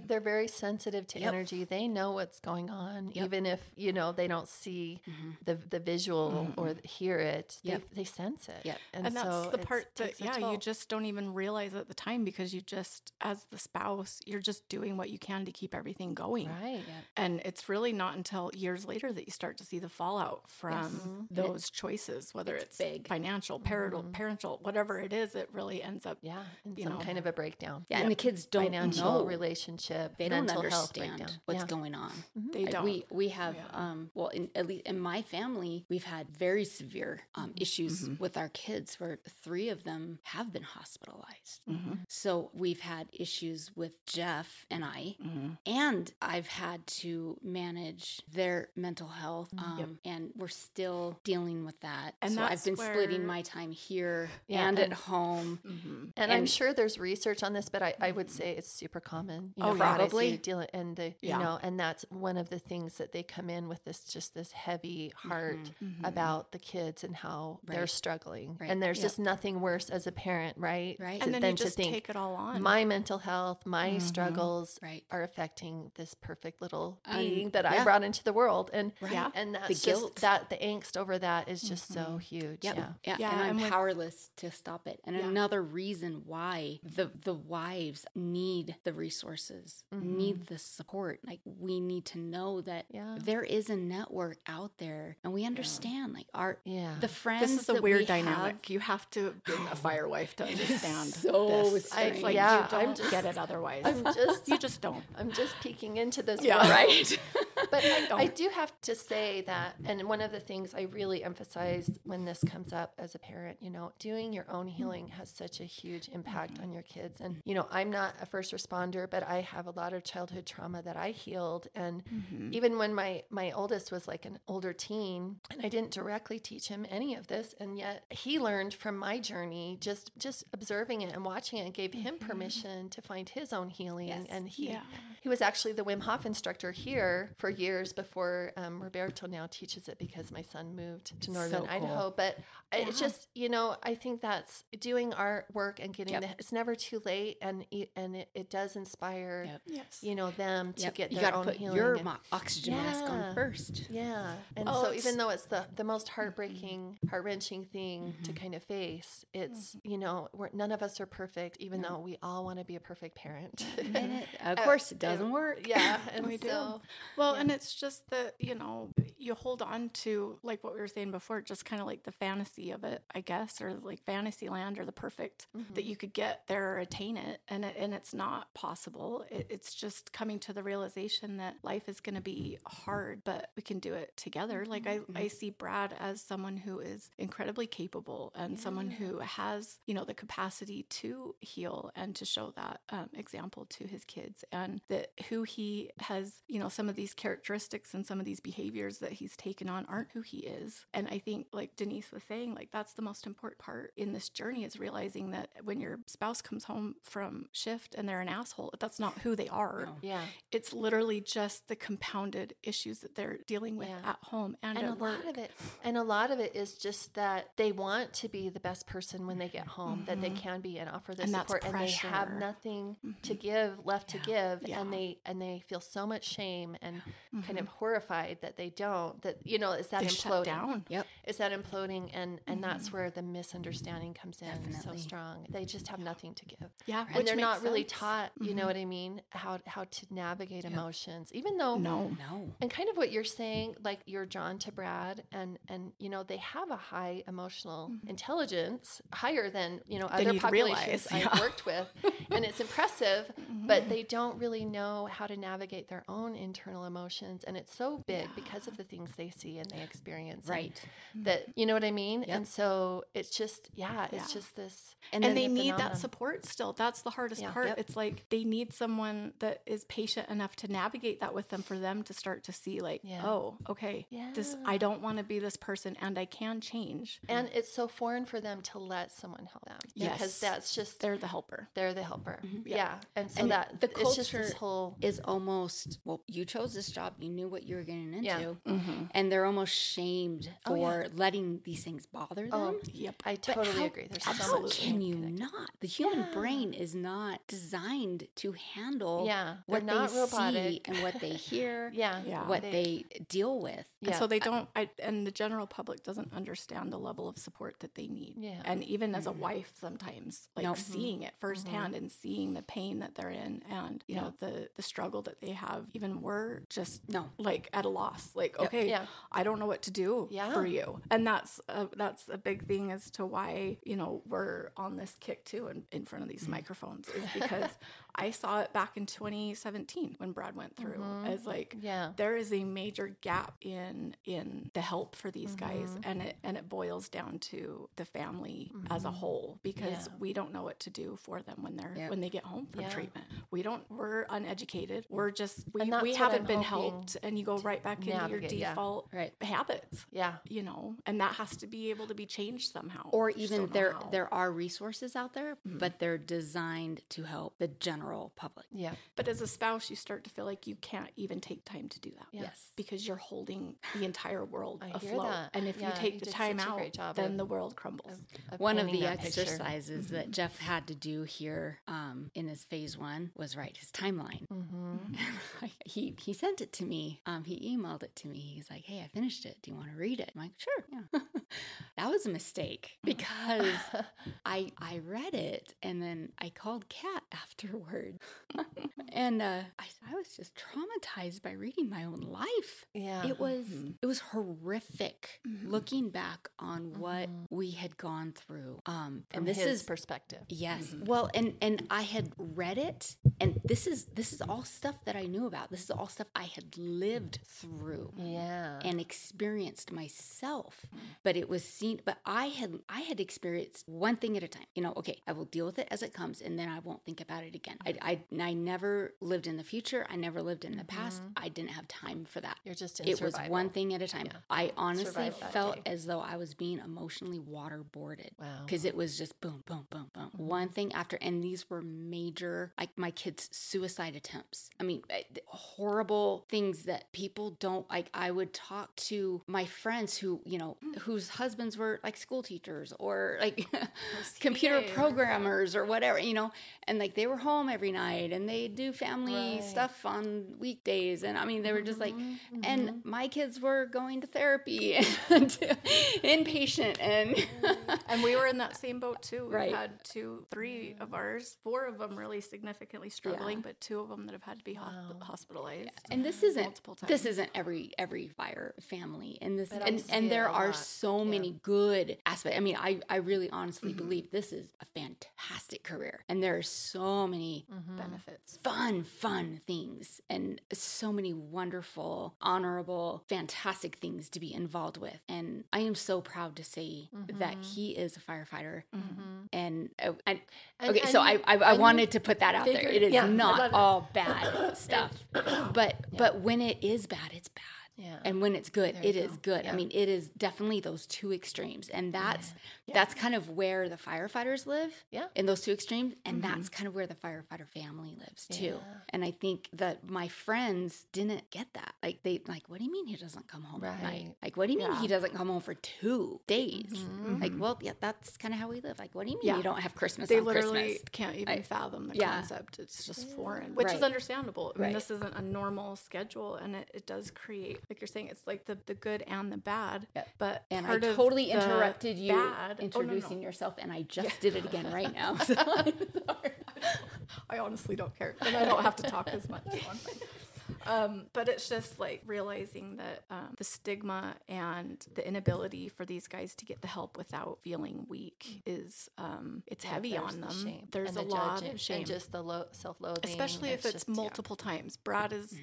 they're very sensitive to energy. They know what's going on, even if, you know, they don't see the visual or hear it. They sense it. And that's the part that you just don't even realize at the time, because you just, as the spouse, you're just doing what you can to keep everything going. Right. Yep. And it's really not until years later that you start to see the fallout from those choices, whether it's financial, parental, whatever it is. It really ends up kind of a breakdown. Yeah, and the kids don't know. Relationship, they don't understand what's going on. They don't. We have well, at least in my family, we've had very severe issues with our kids, where three of them have been hospitalized. So we've had issues with Jeff and I, and I've had to manage their mental health, and we're still dealing with that. And so I've been splitting my time here and at home. And I'm sure there's research on this, but I would say it's super common. You know, probably. And the, you know, and that's one of the things that they come in with, this just this heavy heart about the kids and how they're struggling. Right. And there's just nothing worse as a parent, right? Right. And then you just take it all on. My mental health, my struggles are affecting this perfect little being that I brought into the world. And and that's the guilt, that the angst over that is just so huge. Yep. Yeah. And I'm powerless to stop it. And another reason why the wives need the resources nurses mm-hmm. need this support. Like, we need to know that there is a network out there, and we understand like our the friends. This is a weird dynamic. You have to have been a fire wife to understand. This. It's like you don't get it otherwise. You just don't. I'm just peeking into this. Yeah, right. But I do have to say that, and one of the things I really emphasize when this comes up as a parent, you know, doing your own healing has such a huge impact on your kids. And, you know, I'm not a first responder, but I have a lot of childhood trauma that I healed. And even when my oldest was like an older teen, and I didn't directly teach him any of this, and yet he learned from my journey, just observing it and watching it, gave him permission to find his own healing. Yes. And he was actually the Wim Hof instructor here for years before Roberto now teaches it, because my son moved to Northern Idaho. But it's just, you know, I think that's doing our work and getting it's never too late. And it does inspire, you know, them to get their own healing. You got to put your oxygen mask on first. Yeah. And so even though it's the most heartbreaking, heart-wrenching thing to kind of face, it's, you know, none of us are perfect, even though we all want to be a perfect parent. And of course, it doesn't work. Yeah. And we do. Well, and it's just that, you know, you hold on to, like what we were saying before, just kind of like the fantasy of it, I guess, or like fantasy land or the perfect that you could get there or attain it. And it's not possible. It's just coming to the realization that life is going to be hard, but we can do it together. Like I see Brad as someone who is incredibly capable and someone who has, you know, the capacity to heal and to show that example to his kids, and that who he has, you know, some of these characteristics and some of these behaviors that he's taken on aren't who he is. And I think, like Denise was saying, like that's the most important part in this journey, is realizing that when your spouse comes home from shift and they're an asshole, that's not who they are. No. Yeah. It's literally just the compounded issues that they're dealing with at home and at work. A lot of it is just that they want to be the best person when they get home, that they can be, and offer the support, and they have nothing to give left to give, and they feel so much shame and kind of horrified that they don't, that, you know, is that imploding? Shut down. Yep. Is that imploding? And that's where the misunderstanding comes in so strong. They just have nothing to give. Yeah. And they're not really taught, you know what I mean, how to navigate emotions, even though no. And kind of what you're saying, like you're drawn to Brad, and you know, they have a high emotional intelligence, higher than, you know, other populations I've worked with. And it's impressive, but they don't really know how to navigate their own internal emotions. And it's so big because of the things they see and they experience. Right. That, you know what I mean? Yep. And so it's just, it's just this. And they need that support still. That's the hardest part. Yep. It's like they need someone that is patient enough to navigate that with them, for them to start to see like, oh, okay, this, I don't want to be this person, and I can change. And it's so foreign for them to let someone help them. Yes. Because that's just. They're the helper. Mm-hmm. Yeah. And so the culture it's just this whole is almost, well, you chose this job, you knew what you were getting into. Yeah. Mm-hmm. And they're almost shamed for letting these things bother them. Oh, yep. I totally agree. There's so much. Can you not? The human brain is not designed to handle what they see and what they hear, what they deal with. Yeah. And so they don't, and the general public doesn't understand the level of support that they need. Yeah. And even as a wife, sometimes like seeing it firsthand and seeing the pain that they're in, and you know, the struggle that they have, even we're just like at a loss, like, okay, I don't know what to do for you. And that's a big thing as to why, you know, we're on this kick too in front of these microphones, is because I saw it back in 2017 when Brad went through. As like, there is a major gap in the help for these guys, and it boils down to the family as a whole, because we don't know what to do for them when they're when they get home from treatment. We're uneducated. We're just we haven't been helped, and you go right back into your default habits. Yeah, you know, and that has to be able to be changed somehow. Or even there are resources out there, but they're designed to help the general public. Yeah. But as a spouse, you start to feel like you can't even take time to do that. Yes. Because you're holding the entire world afloat. And if you take the time out, then the world crumbles. One of the exercises that Jeff had to do here in his phase one was write his timeline. He sent it to me. He emailed it to me. He's like, hey, I finished it. Do you want to read it? I'm like, sure. Yeah. That was a mistake because I read it and then I called Kat afterward. And I was just traumatized by reading my own life. Yeah. It was horrific looking back on what we had gone through. From his perspective. Yes. Mm-hmm. Well, and I had read it, and this is all stuff that I knew about. This is all stuff I had lived through. Yeah. And experienced myself. But it was seen, but I had experienced one thing at a time. You know, okay, I will deal with it as it comes, and then I won't think about it again. I never lived in the future. I never lived in the past. I didn't have time for that. You're just in survival. It was one thing at a time. Yeah. I honestly felt as though I was being emotionally waterboarded. Wow. Because it was just boom, boom, boom, boom. Mm-hmm. One thing after, and these were major, like my kids' suicide attempts. I mean, horrible things that people don't, like I would talk to my friends who, you know, whose husbands were like school teachers or like computer programmers or whatever, you know, and like they were home every night and they do family stuff on weekdays. And I mean, they were just like, and my kids were going to therapy and inpatient and we were in that same boat too. We had three of ours, four of them really significantly struggling, but two of them that have had to be hospitalized. Yeah. And this isn't multiple times. This isn't every fire family, and this and there are so many good aspects. I mean, I really honestly believe this is a fantastic career, and there are so many benefits, fun things, and so many wonderful, honorable, fantastic things to be involved with. And I am so proud to say that he is a firefighter. Mm-hmm. And I wanted to put that out there. It is not all bad stuff, but when it is bad, it's bad. Yeah. And when it's good, it is good. Yeah. I mean, it is definitely those two extremes. And that's kind of where the firefighters live in those two extremes. And that's kind of where the firefighter family lives too. Yeah. And I think that my friends didn't get that. Like they what do you mean he doesn't come home at night? Like, what do you mean he doesn't come home for 2 days? Mm-hmm. Like, well, that's kind of how we live. Like, what do you mean you don't have Christmas on Christmas? They literally can't even fathom the concept. It's just foreign, which is understandable. I mean, this isn't a normal schedule, and it does create, like you're saying, it's like the good and the bad. Yep. But and I totally interrupted you introducing yourself, and I just did it again right now. So I'm sorry. I honestly don't care, and I don't have to talk as much. But it's just like realizing that the stigma and the inability for these guys to get the help without feeling weak is it's heavy on them. Shame. There's a lot of shame, and just the self-loathing, especially if it's just, multiple times. Brad is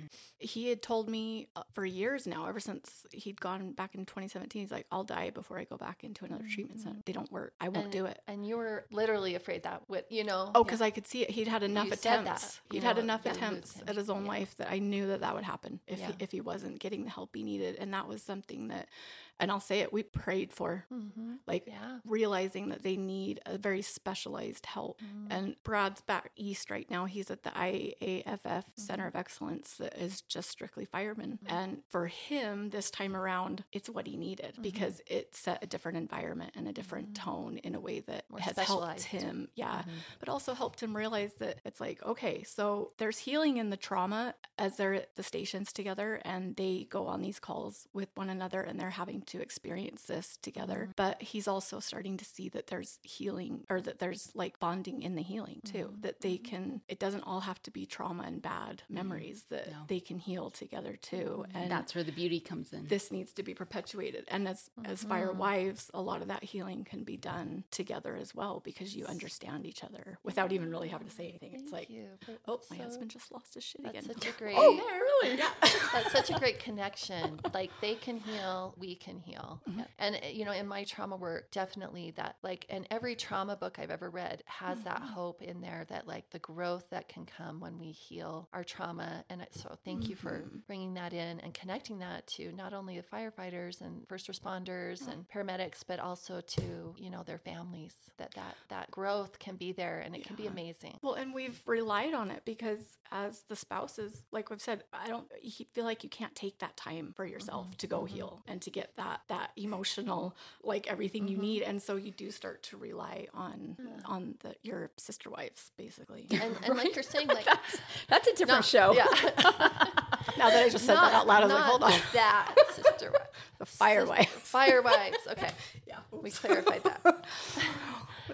he had told me for years now, ever since he'd gone back in 2017, he's like, "I'll die before I go back into another treatment center. They don't work. I won't do it." And you were literally afraid that would, you know? Oh, because I could see it. He'd had enough attempts. He'd had enough attempts at his own life that I knew that would happen if he wasn't getting the help he needed. And that was something that, and I'll say it, we prayed for, realizing that they need a very specialized help. Mm-hmm. And Brad's back east right now. He's at the IAFF Center of Excellence that is just strictly firemen. Mm-hmm. And for him this time around, it's what he needed because it set a different environment and a different tone in a way that more has helped him. Yeah. Mm-hmm. But also helped him realize that it's like, okay, so there's healing in the trauma as they're at the stations together and they go on these calls with one another and they're having to experience this together. Mm-hmm. But he's also starting to see that there's healing, or that there's like bonding in the healing too, that they can, it doesn't all have to be trauma and bad memories, that they can heal together too. And that's where the beauty comes in. This needs to be perpetuated. And as fire wives, a lot of that healing can be done together as well, because you understand each other without even really having to say anything. It's like, oh, my husband just lost his shit again. Such a great, that's such a great connection. Like, they can heal, we can heal. Mm-hmm. And, you know, in my trauma work, definitely that, like, and every trauma book I've ever read has that hope in there, that like the growth that can come when we heal our trauma. And so thank you for bringing that in and connecting that to not only the firefighters and first responders and paramedics, but also to, you know, their families, that growth can be there, and it can be amazing. Well, and we've relied on it because as the spouses, like we've said, you feel like you can't take that time for yourself to go heal and to get that emotional, like everything you need. And so you do start to rely on your sister wives, basically. And like you're saying, like that's a different show. Yeah. Now that I just said that out loud, I was like, hold on. That sister wife. The Fire wives. Okay. Yeah. We clarified that.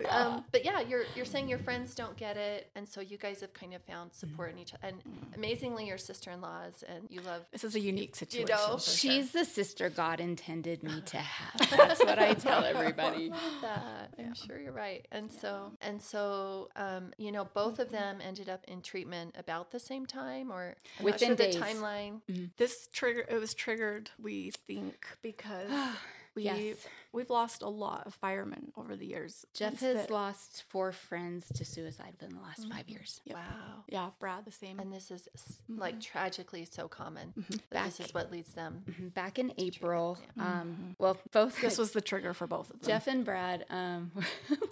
Yeah. But yeah, you're saying your friends don't get it. And so you guys have kind of found support in each other. And amazingly, your sister-in-laws and you love. This is a unique situation. You know, she's the sister God intended me to have. That's what I tell everybody. I love that. Yeah. I'm sure you're right. And so, you know, both of them ended up in treatment about the same time or within the timeline. Mm-hmm. It was triggered, we think, because we've lost a lot of firemen over the years. Jeff has lost 4 friends to suicide within the last 5 years. Yep. Wow. Yeah, Brad, the same. And this is like tragically so common. Mm-hmm. This is what leads them. Mm-hmm. Back in April. Yeah. Well, both. This was the trigger for both of them. Jeff and Brad.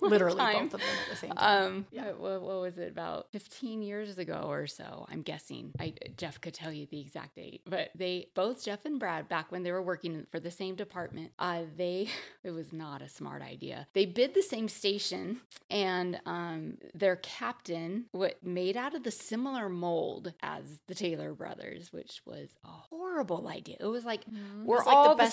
Literally both of them at the same time. What was it, about 15 years ago or so, I'm guessing. Jeff could tell you the exact date. But Jeff and Brad, back when they were working for the same department, it was not a smart idea. They bid the same station, and their captain made out of the similar mold as the Taylor brothers, which was a horrible idea. It was like,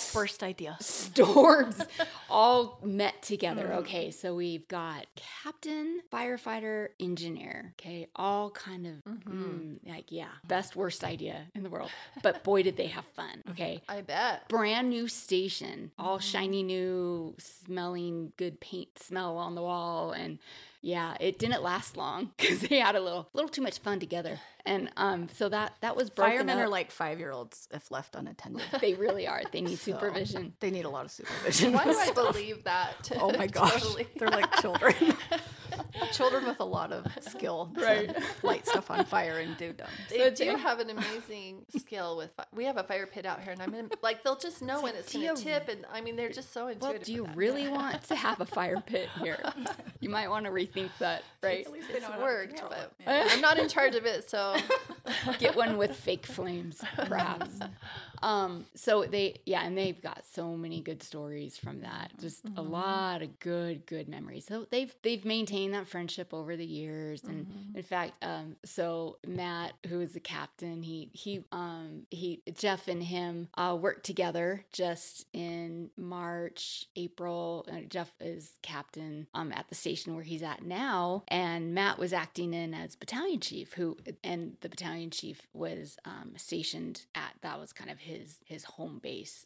first idea. Storms all met together. Mm-hmm. Okay, so we've got captain, firefighter, engineer. Okay, all kind of best, worst idea in the world. But boy, did they have fun. Okay, I bet. Brand new station, all shiny new, smelling good paint smell on the wall, and it didn't last long because they had a little too much fun together. And so that was broken up. Firemen are like 5-year-olds if left unattended. They really are. They need supervision. They need a lot of supervision. Why do I believe that? Oh my gosh. Totally. They're like children. Children with a lot of skill to light stuff on fire and do dumb. They do have an amazing skill with fire. We have a fire pit out here, and they'll just know when it's going to tip. And they're just so intuitive. Well, do you really want to have a fire pit here? You might want to rethink that, right? At least it's worked, but I'm not in charge of it, so. Get one with fake flames, perhaps. So and they've got so many good stories from that. Just a lot of good memories. So they've maintained that friendship over the years. And in fact, so Matt, who is the captain, Jeff and him worked together just in March, April. Jeff is captain at the station where he's at now, and Matt was acting in as battalion chief, and the battalion chief was stationed at, that was kind of his home base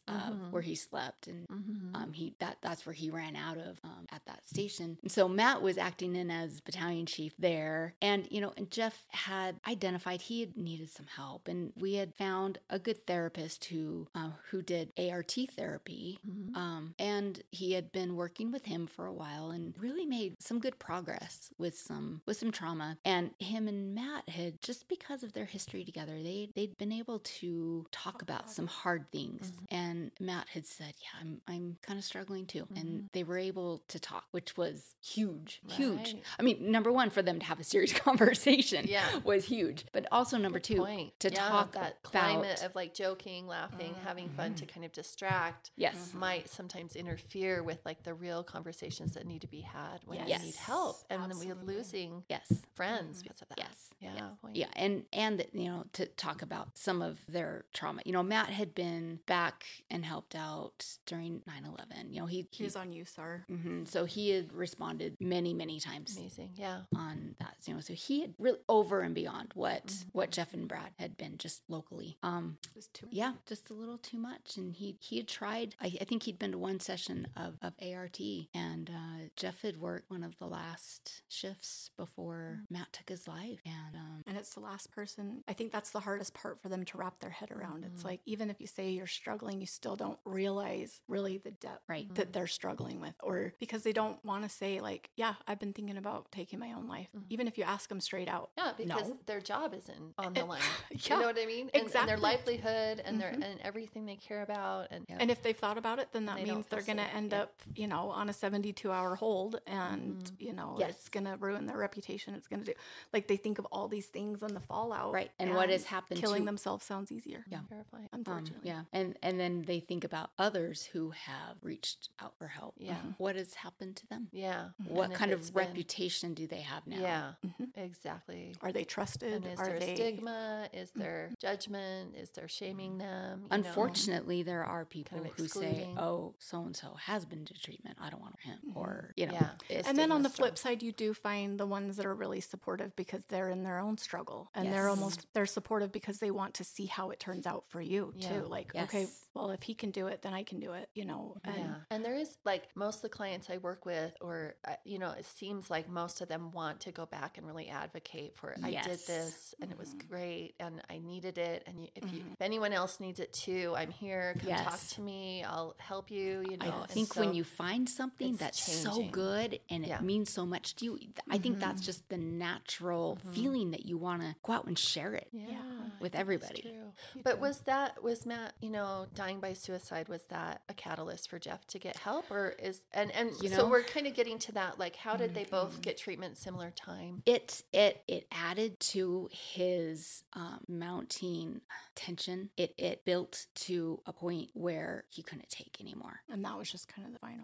where he slept, and that's where he ran out of at that station. And so Matt was acting in as battalion chief there, and Jeff had identified he had needed some help, and we had found a good therapist who did ART therapy, and he had been working with him for a while and really made some good progress with some trauma. And him and Matt had, just because of their history together, they'd been able to talk about some hard things. And Matt had said, "Yeah, I'm kind of struggling too." And they were able to talk, which was huge, huge. I mean, number one, for them to have a serious conversation was huge, but also number two, to talk that about climate of like joking, laughing, having fun to kind of distract. Yes, might sometimes interfere with like the real conversations that need to be had when you need help, and when we're losing friends because of that. Yes, and to talk about some of their trauma. Matt had been back and helped out during 9/11. He was on USAR. Mm-hmm. So he had responded many, many times. Amazing, on that. So he had really over and beyond what Jeff and Brad had been just locally. It was too much. Yeah, just a little too much. And he had tried. I think he'd been to one session of ART, and Jeff had worked one of the last shifts before Matt took his life. And it's the last person. I think that's the hardest part for them to wrap their head around. It's like, even if you say you're struggling, you still don't realize really the depth that they're struggling with, or because they don't want to say like, yeah, I've been thinking about taking my own life. Mm-hmm. Even if you ask them straight out. Yeah, because their job isn't on the line. You know what I mean? And, and their livelihood and their, and everything they care about. And if they've thought about it, then that means they're going to end up, on a 72-hour hold, and, it's going to ruin their reputation. It's going to do, like, they think of all these things and the fallout. Right. And what has happened. Killing themselves sounds easier. Yeah. Terrifying. Unfortunately. And then they think about others who have reached out for help. Yeah. What has happened to them? Yeah. What kind of reputation reputation do they have now? Yeah, mm-hmm. Exactly. Are they trusted? And is there stigma? Is there judgment? Is there shaming them? Unfortunately, there are people kind of who say, oh, so-and-so has been to treatment. I don't want him. Mm-hmm. Or, And then on the flip side, you do find the ones that are really supportive because they're in their own struggle. And yes. they're supportive because they want to see how it turns out for you, too. Like, okay, well, if he can do it, then I can do it, And there is, like, most of the clients I work with or, it seems like most of them want to go back and really advocate for, I did this and it was great and I needed it. And if anyone else needs it too, I'm here. Come talk to me. I'll help you, I think when you find something that's so good and it means so much to you, I think that's just the natural feeling that you want to go out and share it with everybody. But was Matt, dying by suicide, was that a catalyst for Jeff to get help or is, so we're kind of getting to that, like, how did they both get treatment similar time? It added to his mounting tension. It built to a point where he couldn't take anymore. And that was just kind of the final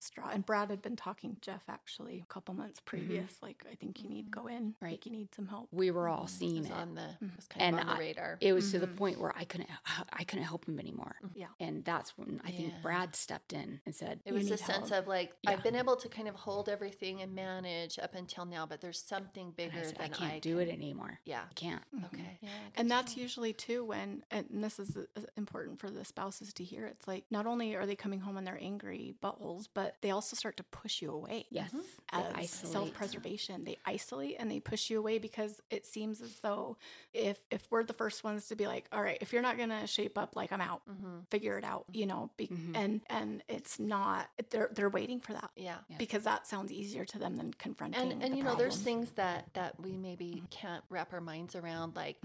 straw. And Brad had been talking to Jeff actually a couple months previous, like, I think you need to go in, right? Like, you need some help. We were all seeing it. It was kind of on the radar. It was to the point where I couldn't help him anymore. Yeah. And that's when I think Brad stepped in and said, it was a sense of like, I've been able to kind of hold everything and manage up until now, but there's something bigger than I can't do it anymore. Yeah. I can't. Mm-hmm. Okay. Yeah, and that's usually too when, and this is important for the spouses to hear, it's like, not only are they coming home and they're angry buttholes, but they also start to push you away. Yes. As self-preservation. They isolate and they push you away because it seems as though if we're the first ones to be like, all right, if you're not going to shape up, like, I'm out, figure it out, and it's not, they're waiting for that. Yeah. Because that sounds easier to them than confronting the problem. There's things that we maybe can't wrap our minds around, like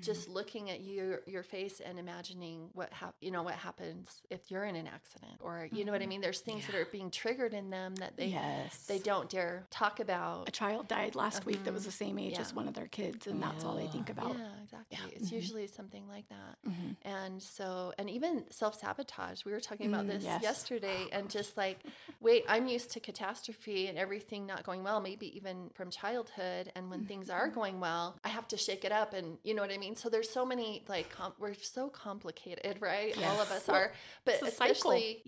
just looking at your face and imagining what happens if you're in an accident or, what I mean? There's things that are being triggered in them that they don't dare talk about. A child died last week that was the same age as one of their kids, and that's all they think about. Yeah, exactly. Yeah. It's usually something like that. Mm-hmm. And so, and even self-sabotage, we were talking about this yesterday, and just like, wait, I'm used to catastrophe and everything not going well, maybe even from childhood. And when things are going well, I have to shake it up. And you know what I mean? So there's so many, like, we're so complicated, right? Yes. All of us are, but especially,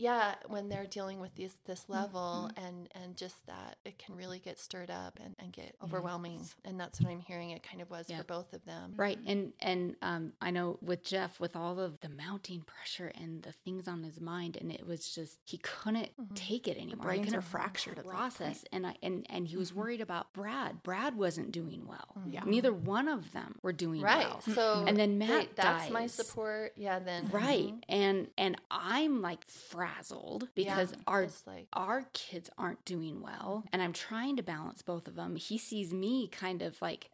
when they're dealing with this level and just that it can really get stirred up and get overwhelming. Yes. And that's what I'm hearing it kind of was for both of them. Right. And I know with Jeff, with all of the mounting pressure and the things on his mind, and it was just, he couldn't take it anymore. Brains are fractured at that point. And he was worried about Brad. Brad wasn't doing well. Yeah. Neither one of them were doing well. So and then Matt dies. That's my support. Yeah. Then and I'm like frazzled because our kids aren't doing well, and I'm trying to balance both of them. He sees me kind of like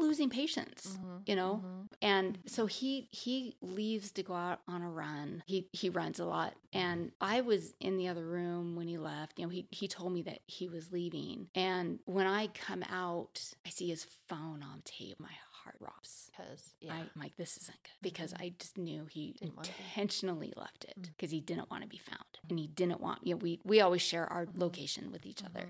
losing patience, and so he leaves to go out on a run. He runs a lot, and I was in the other room when he left. He told me that he was leaving, and when I come out, I see his phone on the table. My heart drops because I'm like, this isn't good, because I just knew he intentionally left it because he didn't want to be found, and he didn't want, we always share our location with each other.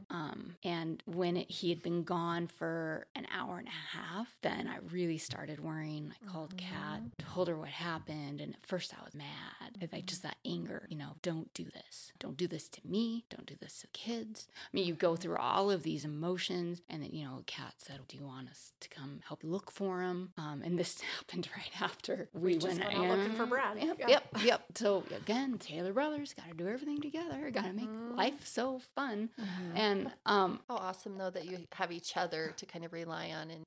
And when he had been gone for an hour and a half, then I really started worrying. I called Kat, told her what happened. And at first I was mad, like just that anger, don't do this. Don't do this to me. Don't do this to the kids. I mean, you go through all of these emotions, and then, Kat said, do you want us to come help look for him? And this happened right after we went out looking for Brad. Yep. So again, Taylor brothers, got to do everything together. Got to make life so fun. And how awesome though that you have each other to kind of rely on and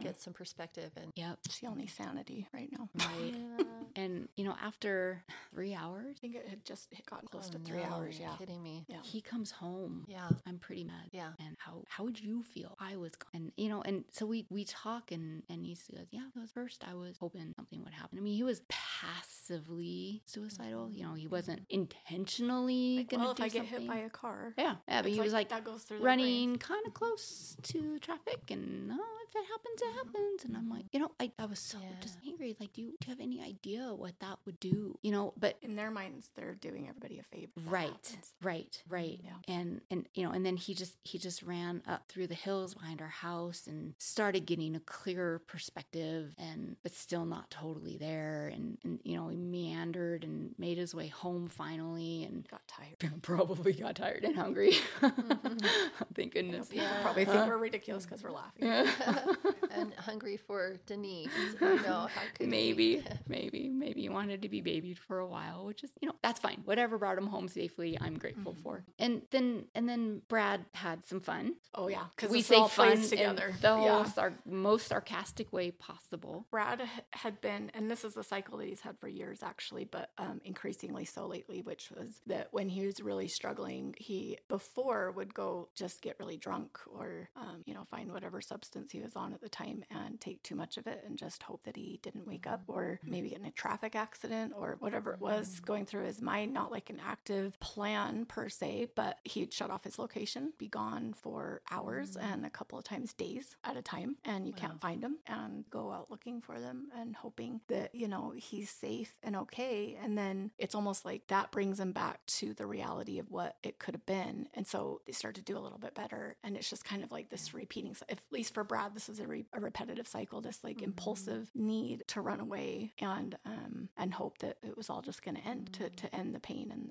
get some perspective. And it's the only sanity right now. Right. Yeah. And after 3 hours, I think it had just gotten close to 3 hours. You're kidding me. Yeah. He comes home. Yeah. I'm pretty mad. Yeah. And how would you feel? I was gone. And so we talk and he goes, at first I was hoping something would happen. I mean, he was passively suicidal. He wasn't intentional. intentionally like, going to do something. Well, if I get hit by a car. Yeah. Yeah, but he was like running kind of close to traffic and, no, oh, if it happens, it happens. And I'm like, you know, I was so just angry. Like, do you have any idea what that would do? You know, but in their minds, they're doing everybody a favor. Right. Yeah. And, you know, and then he just ran up through the hills behind our house and started getting a clearer perspective and, but still not totally there. And you know, he meandered and made his way home finally and got tired. Probably got tired and hungry. Mm-hmm. Thank goodness. You know, people probably think we're ridiculous because we're laughing. Yeah. And hungry for Denise. You know, how could maybe he wanted to be babied for a while, which is, you know, that's fine. Whatever brought him home safely, I'm grateful mm-hmm. for. And then Brad had some fun. Oh yeah, because we say fun together in the most sarcastic way possible. Brad had been, and this is a cycle that he's had for years actually, but increasingly so lately, which was that when he was really struggling, he before would go just get really drunk or you know, find whatever substance he was on at the time and take too much of it and just hope that he didn't wake up or maybe get in a traffic accident or whatever it was going through his mind, not like an active plan per se, but he'd shut off his location, be gone for hours and a couple of times days at a time, and you can't find him, and go out looking for them and hoping that, you know, he's safe and okay. And then it's almost like that brings him back to the reality of what it could have been. And so they start to do a little bit better. And it's just kind of like this repeating, at least for Brad, this is a repetitive cycle, this like impulsive need to run away and hope that it was all just going to end to end the pain.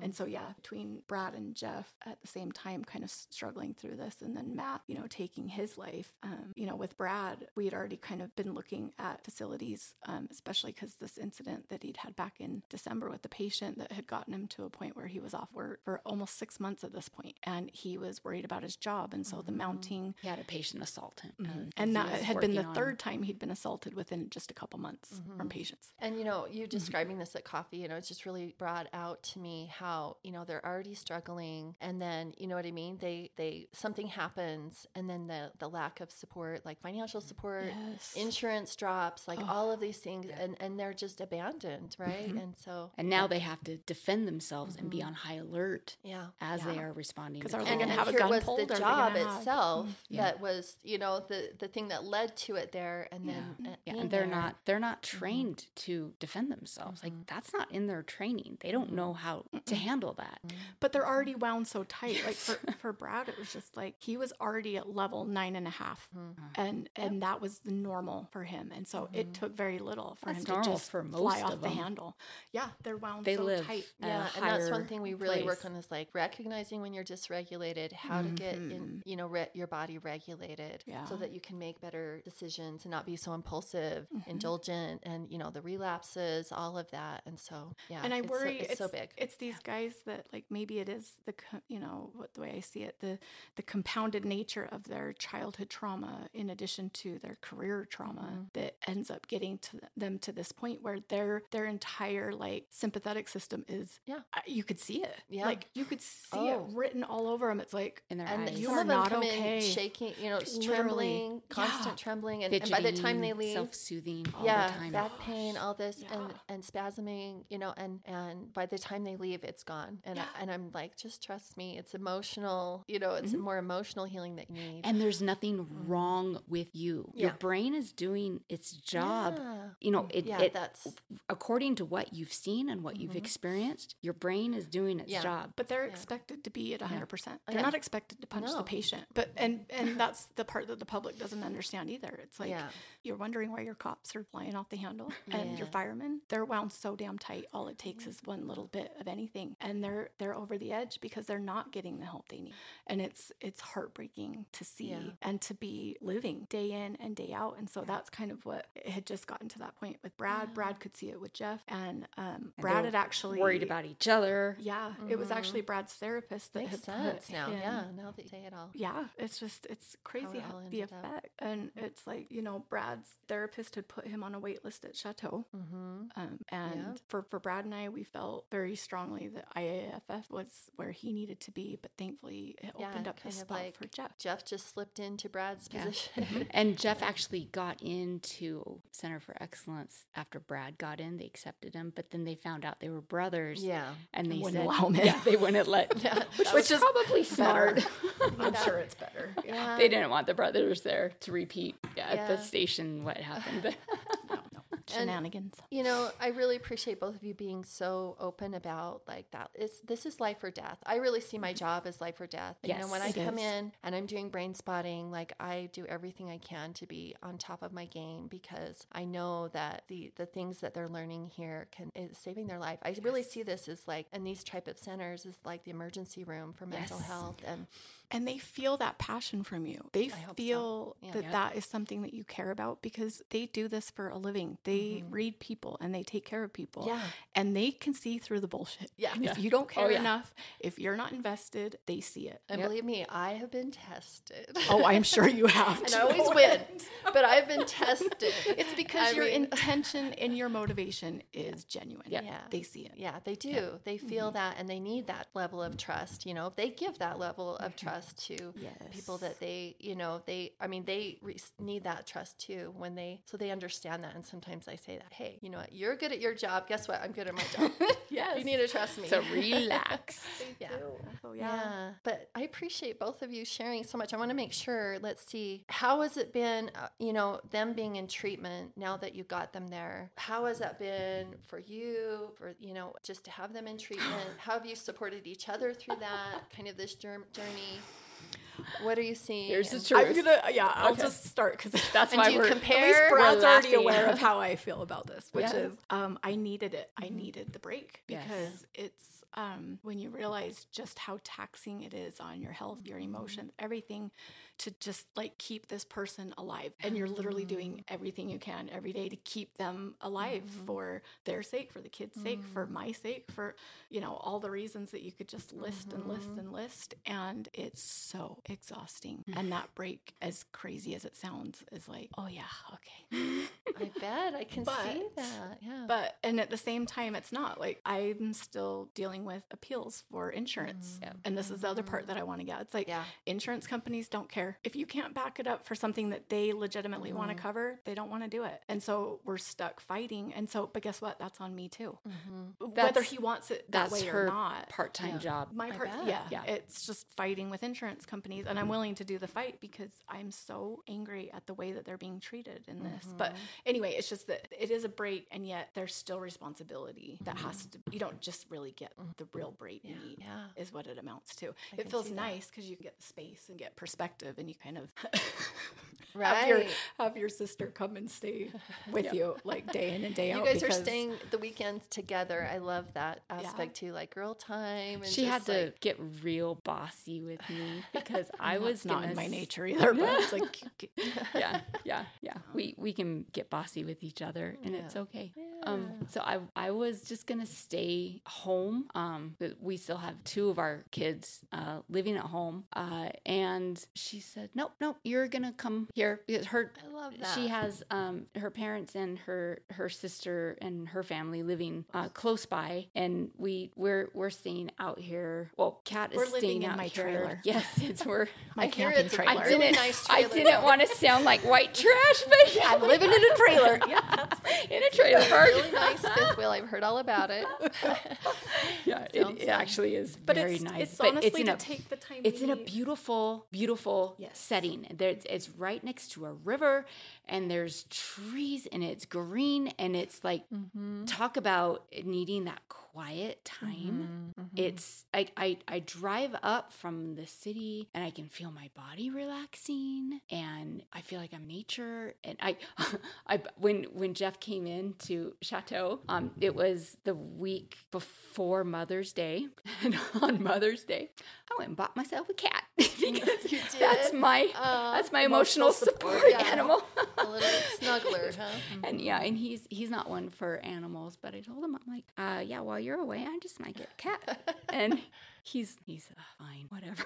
And so, yeah, between Brad and Jeff at the same time, kind of struggling through this, and then Matt, you know, taking his life, you know, with Brad, we had already kind of been looking at facilities, especially because this incident that he'd had back in December with the patient that had gotten him to a point where he was off work for almost 6 months at this point, and he was worried about his job. And so the mounting, he had a patient assault him, and that had been the third time he'd been assaulted within just a couple months from patients. And you know, you describing this at coffee, you know, it's just really brought out to me how, you know, they're already struggling, and then, you know what I mean, they something happens, and then the lack of support, like financial support, insurance drops, like all of these things, and they're just abandoned, right? And so, and now they have to defend themselves and be on high alert as they are responding to things. And here was the job itself that was, you know, the thing that led to it there, and then and they're not trained to defend themselves. Like, that's not in their training. They don't know how to handle that. But they're already wound so tight. Like for Brad, it was just like he was already at level 9.5 and that was the normal for him. And so it took very little for him to just fly off the handle. Yeah, they're wound so tight. Yeah, and that's one thing we really work on is like recognizing when you're dysregulated, how to get in, you know, your body regulated so that you can make better decisions and not be so impulsive, indulgent, and you know, the relapses, all of that. And so, yeah, and I worry it's so big. It's these guys that, like, maybe it is the, you know, what the way I see it, the compounded nature of their childhood trauma in addition to their career trauma that ends up getting to them to this point where their entire like sympathetic system is, you could see it, like you could see it written all over them. It's like in their eyes, you are not okay, shaking, you know, trembling, constant trembling, and by the time they leave, self-soothing, all the time. Back pain, all this, and spasming, you know, and by the time they leave, it's gone. And I'm like, just trust me, it's emotional, you know, it's more emotional healing that you need. And there's nothing wrong with you. Your brain is doing its job. You know, it that's according to what you've seen and what you've experienced, your brain is doing its job. But they're expected to be at 100%. They're not expected to punch the patient. But and that's the part that the public doesn't understand either. It's like you're wondering why your cops are flying off the handle. And your firemen, they're wound so damn tight. All it takes is one little bit of anything, and they're over the edge because they're not getting the help they need. And it's heartbreaking to see and to be living day in and day out. And so that's kind of what it had just gotten to that point with Brad. Yeah. Brad could see it with Jeff, and Brad had actually worried about each other. Yeah, it was actually Brad's therapist that makes sense now. Yeah, now that you say it all. Yeah, it's just it's crazy how the effect, and it's like, you know, Brad's therapist therapist had put him on a wait list at Chateau. Mm-hmm. For Brad and I, we felt very strongly that IAFF was where he needed to be, but thankfully it opened up a spot for Jeff. Jeff just slipped into Brad's position. Mm-hmm. And Jeff actually got into Center for Excellence after Brad got in. They accepted him, but then they found out they were brothers. Yeah. And they wouldn't allow him. Yeah, they wouldn't let which is probably smart. I'm sure it's better. Yeah. They didn't want the brothers there to repeat at the station what happened. But shenanigans. And, I really appreciate both of you being so open about like that. This is life or death. I really see my job as life or death. Yes, when I come in and I'm doing brain spotting, like I do everything I can to be on top of my game because I know that the things that they're learning here is saving their life. I really see this as like in these type of centers is like the emergency room for mental health and they feel that passion from you. They feel that is something that you care about because they do this for a living. They read people and they take care of people. Yeah. And they can see through the bullshit. Yeah. If you don't care enough, if you're not invested, they see it. And believe me, I have been tested. Oh, I'm sure you have. And I always win. But I've been tested. It's because intention and your motivation is genuine. Yeah. They see it. Yeah, they do. Yeah. They feel that and they need that level of trust. If they give that level of trust to people that they, they need that trust too when so they understand that. And sometimes I say that, hey, you know what? You're good at your job. Guess what? I'm good at my job. You need to trust me. So relax. Yeah. But I appreciate both of you sharing so much. I want to make sure, let's see, how has it been, them being in treatment now that you got them there? How has that been for you, just to have them in treatment? How have you supported each other through that, kind of this journey? What are you seeing? Here's the truth. I'll just start because that's why we're compare. At least Brad's already aware of how I feel about this, which is I needed it. I needed the break because it's when you realize just how taxing it is on your health, your emotions, everything to just like keep this person alive. And you're literally doing everything you can every day to keep them alive for their sake, for the kids' sake, for my sake, for, all the reasons that you could just list and list and list. And it's so exhausting. And that break, as crazy as it sounds, is like, oh yeah, okay. I bet I can see that. Yeah. But, and at the same time, it's not like I'm still dealing with appeals for insurance. Mm-hmm. And this is the other part that I want to get. It's like insurance companies don't care. If you can't back it up for something that they legitimately want to cover, they don't want to do it. And so we're stuck fighting. And so, but guess what? That's on me too. Mm-hmm. Whether he wants it that way or not. Part-time job. My part. Yeah. It's just fighting with insurance companies. And I'm willing to do the fight because I'm so angry at the way that they're being treated in this. But anyway, it's just that it is a break and yet there's still responsibility that has to, you don't just really get the real break you need is what it amounts to. It feels nice because you can get the space and get perspective and you kind of have your sister come and stay with you like day in and day out. You guys are staying the weekends together. I love that aspect too, like girl time. And she had to get real bossy with me because I was not in my nature either. But it's like, we can get bossy with each other and it's okay. Yeah. So I was just gonna stay home. We still have two of our kids living at home, and she said, nope, you're gonna come here. I love that. She has her parents and her sister and her family living close by, and we're staying out here. Well, Kat is staying out in my trailer. Yes, it's my camping trailer. I didn't, really nice trailer. I didn't want to sound like white trash, but I'm living in a trailer. In a trailer park. Really nice fifth wheel. I've heard all about it. It actually is very nice. It's honestly to take the time. It's in a beautiful, beautiful setting. It's right next to a river, and there's trees, and it's green, and it's like talk about needing that quiet time. It's I drive up from the city, and I can feel my body relaxing, and I feel like I'm nature. And I when Jeff came in to Chateau, it was the week before Mother's Day, and on Mother's Day, I went and bought myself a cat because that's my emotional support animal. a little snuggler, huh? And yeah, and he's not one for animals, but I told him, I'm like, yeah, while you're away, I just might get a cat. And he's fine, whatever.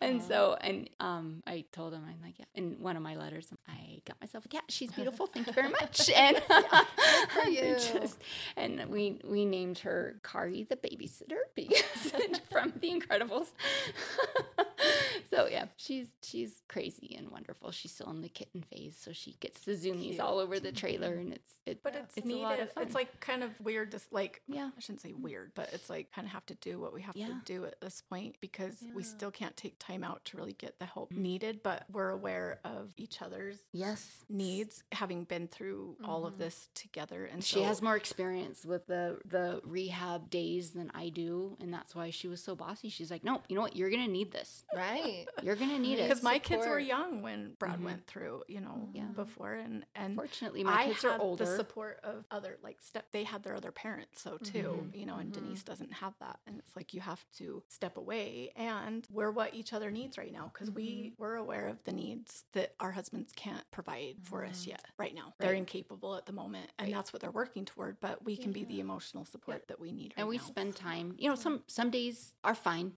And so, I told him, I'm like, yeah. In one of my letters, I got myself a cat. She's beautiful. Thank you very much. And yeah, good for you. And we named her Kari the babysitter from The Incredibles. So yeah, she's crazy and wonderful. She's still in the kitten phase, so she gets the zoomies all over the trailer, and it's needed. A lot of fun. It's like kind of weird, just like I shouldn't say weird, but it's like kind of have to do what we have to do at this point, because we still can't take time out to really get the help needed. But we're aware of each other's needs, having been through all of this together. And she has more experience with the rehab days than I do, and that's why she was so bossy. She's like, nope, you know what, you're gonna need this. Right. You're going to need it. Because my kids were young when Brad went through, before. And fortunately, my kids are older. I had the support of other, they had their other parents, so too, and Denise doesn't have that. And it's like, you have to step away, and we're what each other needs right now, because we're aware of the needs that our husbands can't provide for us yet, right now. Right. They're incapable at the moment, and that's what they're working toward, but we can be the emotional support that we need right now. And we spend time, some days are fine,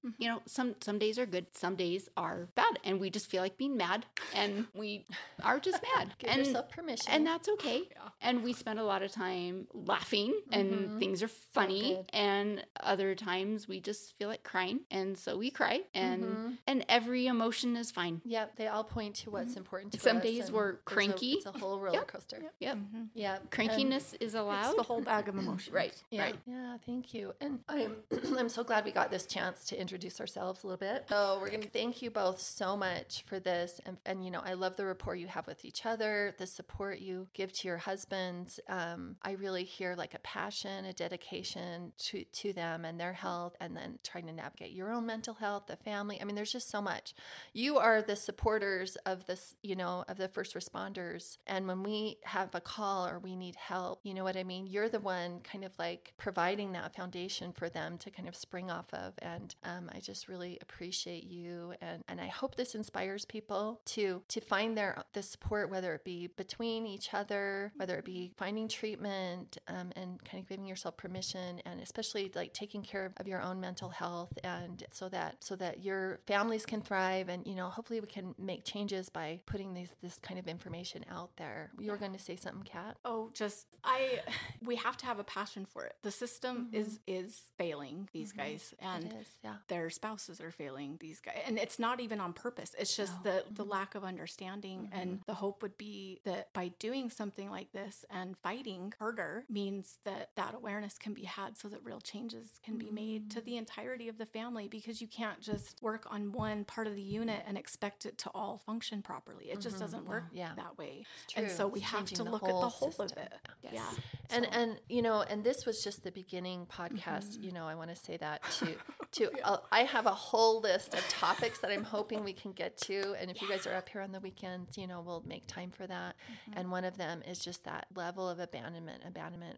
some days are good, some days are bad, and we just feel like being mad, and we are just mad. Give yourself permission. And that's okay. Yeah. And we spend a lot of time laughing, and things are funny, and other times we just feel like crying, and so we cry, and every emotion is fine. Yeah, they all point to what's important to us. Some days we're cranky. It's a whole roller coaster. Yeah. Mm-hmm. Yeah. Crankiness is allowed. It's the whole bag of emotions. Right. Yeah. Right. Yeah, thank you. And I'm so glad we got this chance to introduce ourselves a little bit. So we're going to thank you both so much for this. And I love the rapport you have with each other, the support you give to your husbands. I really hear a passion, a dedication to them and their health, and then trying to navigate your own mental health, the family. I mean, there's just so much. You are the supporters of this, of the first responders. And when we have a call or we need help, you know what I mean? You're the one kind of providing that foundation for them to kind of spring off of. And I just really appreciate you. And I hope this inspires people to find the support, whether it be between each other, whether it be finding treatment, and kind of giving yourself permission, and especially taking care of your own mental health, and so that your families can thrive. And hopefully we can make changes by putting this kind of information out there. You were going to say something, Kat? Oh, we have to have a passion for it. The system is failing these guys, and it is, their spouses are failing these guys. And it's not even on purpose. It's just the lack of understanding. And the hope would be that by doing something like this and fighting harder means that awareness can be had, so that real changes can be made to the entirety of the family, because you can't just work on one part of the unit and expect it to all function properly. It just doesn't work that way. And so we have to look at the whole system. Of it. Yes. Yeah. And this was just the beginning podcast. I want to say that too. I have a whole list of topics that I'm hoping we can get to, and if you guys are up here on the weekends, we'll make time for that. And one of them is just that level of abandonment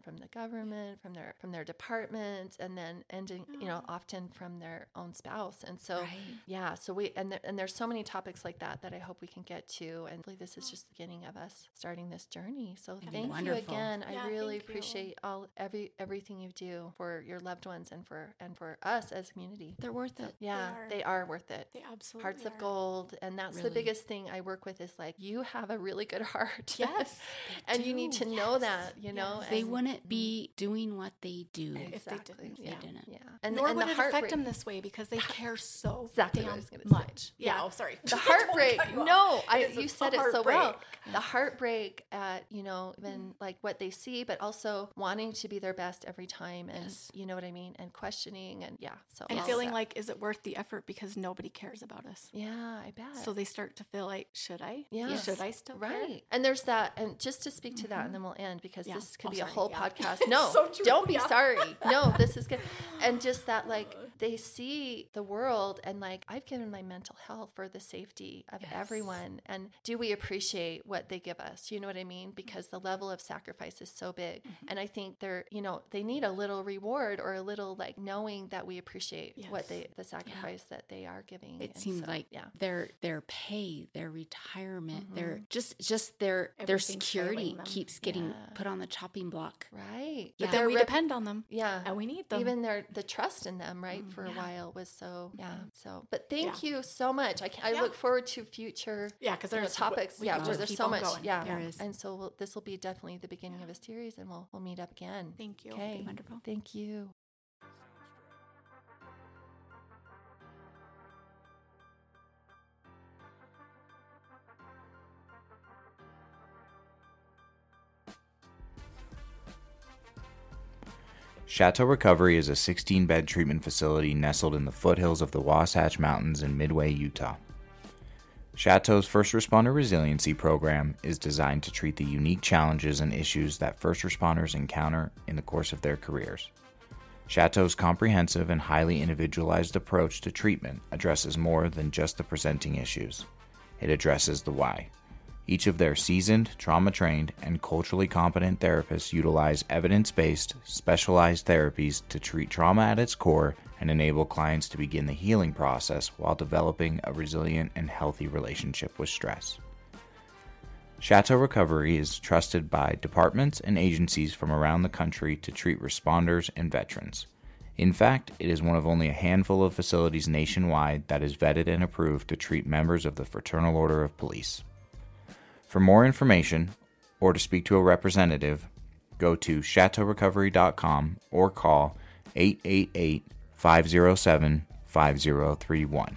from the government, from their departments, and then ending often from their own spouse. And so so we and there's so many topics like that I hope we can get to, and really this is just the beginning of us starting this journey. So thank you again. I really appreciate everything you do for your loved ones and for us as a community. They're worth it. They are worth it. They absolutely hearts of gold. And that's really the biggest thing I work with, is you have a really good heart. Yes. And you need to know that, Yes. They wouldn't be doing what they do if they didn't. Yeah. And nor would it affect them this way, because they care so damn much. Yeah. Oh, sorry. The heartbreak. No, you said it so well. The heartbreak at, even what they see, but also wanting to be their best every time. And you know what I mean? And questioning and So and feeling is it worth the effort, because nobody cares about us. Yeah, I bet. So they start to feel like, should I? Yeah. Should I still care? Right. And there's that. And just to speak to that, and then we'll end, because this could be a whole podcast. No, so don't be sorry. No, this is good. And just that, they see the world, and I've given my mental health for the safety of everyone. And do we appreciate what they give us? You know what I mean? Because the level of sacrifice is so big. Mm-hmm. And I think they're, they need a little reward, or a little knowing that we appreciate what the sacrifice that they are giving. It's seemed like their pay, their retirement, their just their security keeps getting put on the chopping block. Right. Yeah. But then we depend on them. Yeah. And we need them. Even the trust in them, right, for a while was so. Yeah. So, but thank you so much. I look forward to future because there's topics. Because there's so much. Going. Yeah. There is. And so this will be definitely the beginning of a series, and we'll meet up again. Thank you. Okay. Wonderful. Thank you. Chateau Recovery is a 16-bed treatment facility nestled in the foothills of the Wasatch Mountains in Midway, Utah. Chateau's First Responder Resiliency Program is designed to treat the unique challenges and issues that first responders encounter in the course of their careers. Chateau's comprehensive and highly individualized approach to treatment addresses more than just the presenting issues. It addresses the why. Each of their seasoned, trauma-trained, and culturally competent therapists utilize evidence-based, specialized therapies to treat trauma at its core and enable clients to begin the healing process while developing a resilient and healthy relationship with stress. Chateau Recovery is trusted by departments and agencies from around the country to treat responders and veterans. In fact, it is one of only a handful of facilities nationwide that is vetted and approved to treat members of the Fraternal Order of Police. For more information, or to speak to a representative, go to chateaurecovery.com or call 888-507-5031.